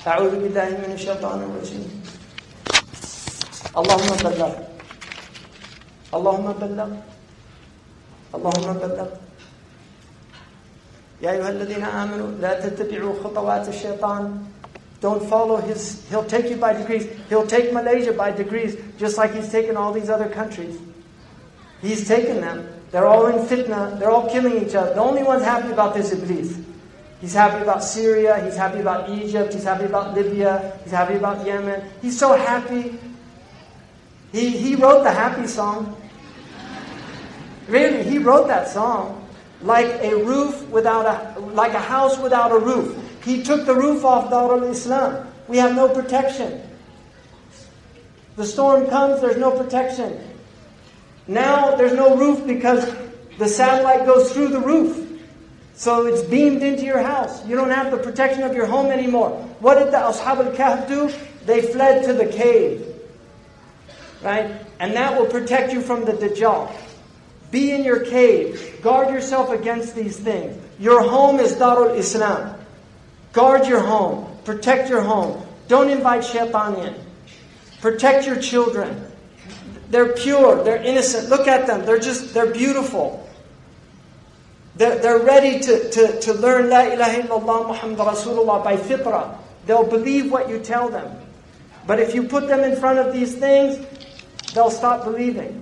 أعوذ بالله من الشيطان الرجيم. اللهم بلغ. اللهم بلغ. اللهم بلغ. يا أيها الذين آمنوا لا تتبعوا خطوات الشيطان. Don't follow his. He'll take you by degrees. He'll take Malaysia by degrees, just like he's taken all these other countries. He's taken them. They're all in fitna. They're all killing each other. The only one's happy about this is Iblis. He's happy about Syria. He's happy about Egypt. He's happy about Libya. He's happy about Yemen. He's so happy. He wrote the happy song. Really, he wrote that song. Like a roof without a, like a house without a roof. He took the roof off Darul Islam. We have no protection. The storm comes, there's no protection. Now there's no roof because the satellite goes through the roof. So it's beamed into your house. You don't have the protection of your home anymore. What did the Ashab al-Kahf do? They fled to the cave. Right? And that will protect you from the Dajjal. Be in your cave. Guard yourself against these things. Your home is Darul Islam. Guard your home. Protect your home. Don't invite shaitan in. Protect your children. They're pure. They're innocent. Look at them. They're beautiful. They're ready to learn La ilaha illallah Muhammad Rasulullah by fitrah. They'll believe what you tell them. But if you put them in front of these things, they'll stop believing.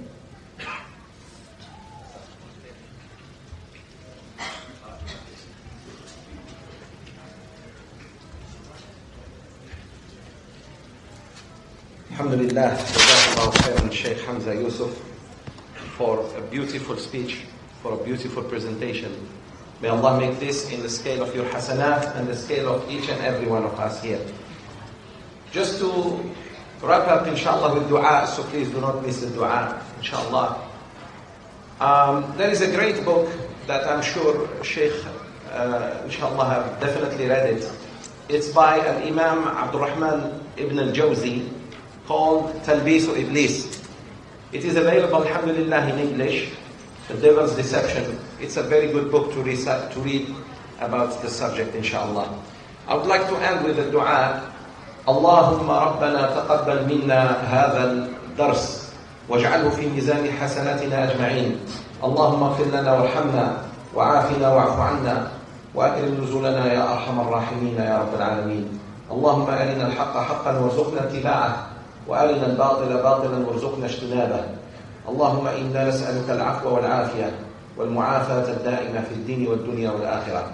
Alhamdulillah, Shaykh Hamza Yusuf, for a beautiful speech, for a beautiful presentation. May Allah make this in the scale of your hasanat and the scale of each and every one of us here. Just to wrap up, inshallah, with dua, so please do not miss the dua, inshallah. There is a great book that I'm sure Shaykh, inshallah, have definitely read it. It's by Imam Abdul Rahman Ibn al-Jawzi, called Talbisu Iblis. It is available, alhamdulillah, in English, The Devil's Deception. It's a very good book to read about the subject, inshallah. I would like to end with a dua. Allahumma rabbana taqabbal minna hadha al-dars waj'alhu fi mizani hasanatina ajma'in. Allahumma fir lana warhamna wa'afina wa'afu anna wa'akrim nuzulana ya arhamar rahimin ya rabbal alamin. Allahumma arina al-haqqa haqqan warzuqna tiba'ah وأرنا الباطل باطلا وارزقنا اجتنابه اللهم إنا نسألك العفو والعافية والمعافاة الدائمة في الدين والدنيا والآخرة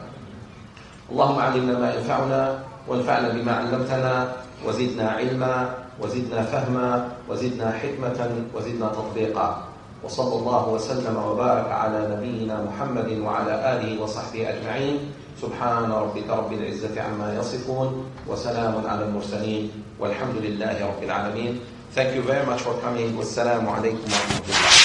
اللهم علمنا ما ينفعنا وانفعنا بما علمتنا وزدنا علما وزدنا فهما وزدنا حكمة وزدنا تطبيقا وصلى الله وسلم وبارك على نبينا محمد وعلى آله وصحبه أجمعين سبحان ربك رب العزة عما يصفون وسلام على المرسلين والحمد لله رب العالمين. Thank you very much for coming. Wassalamu alaikum wa rahmatullah.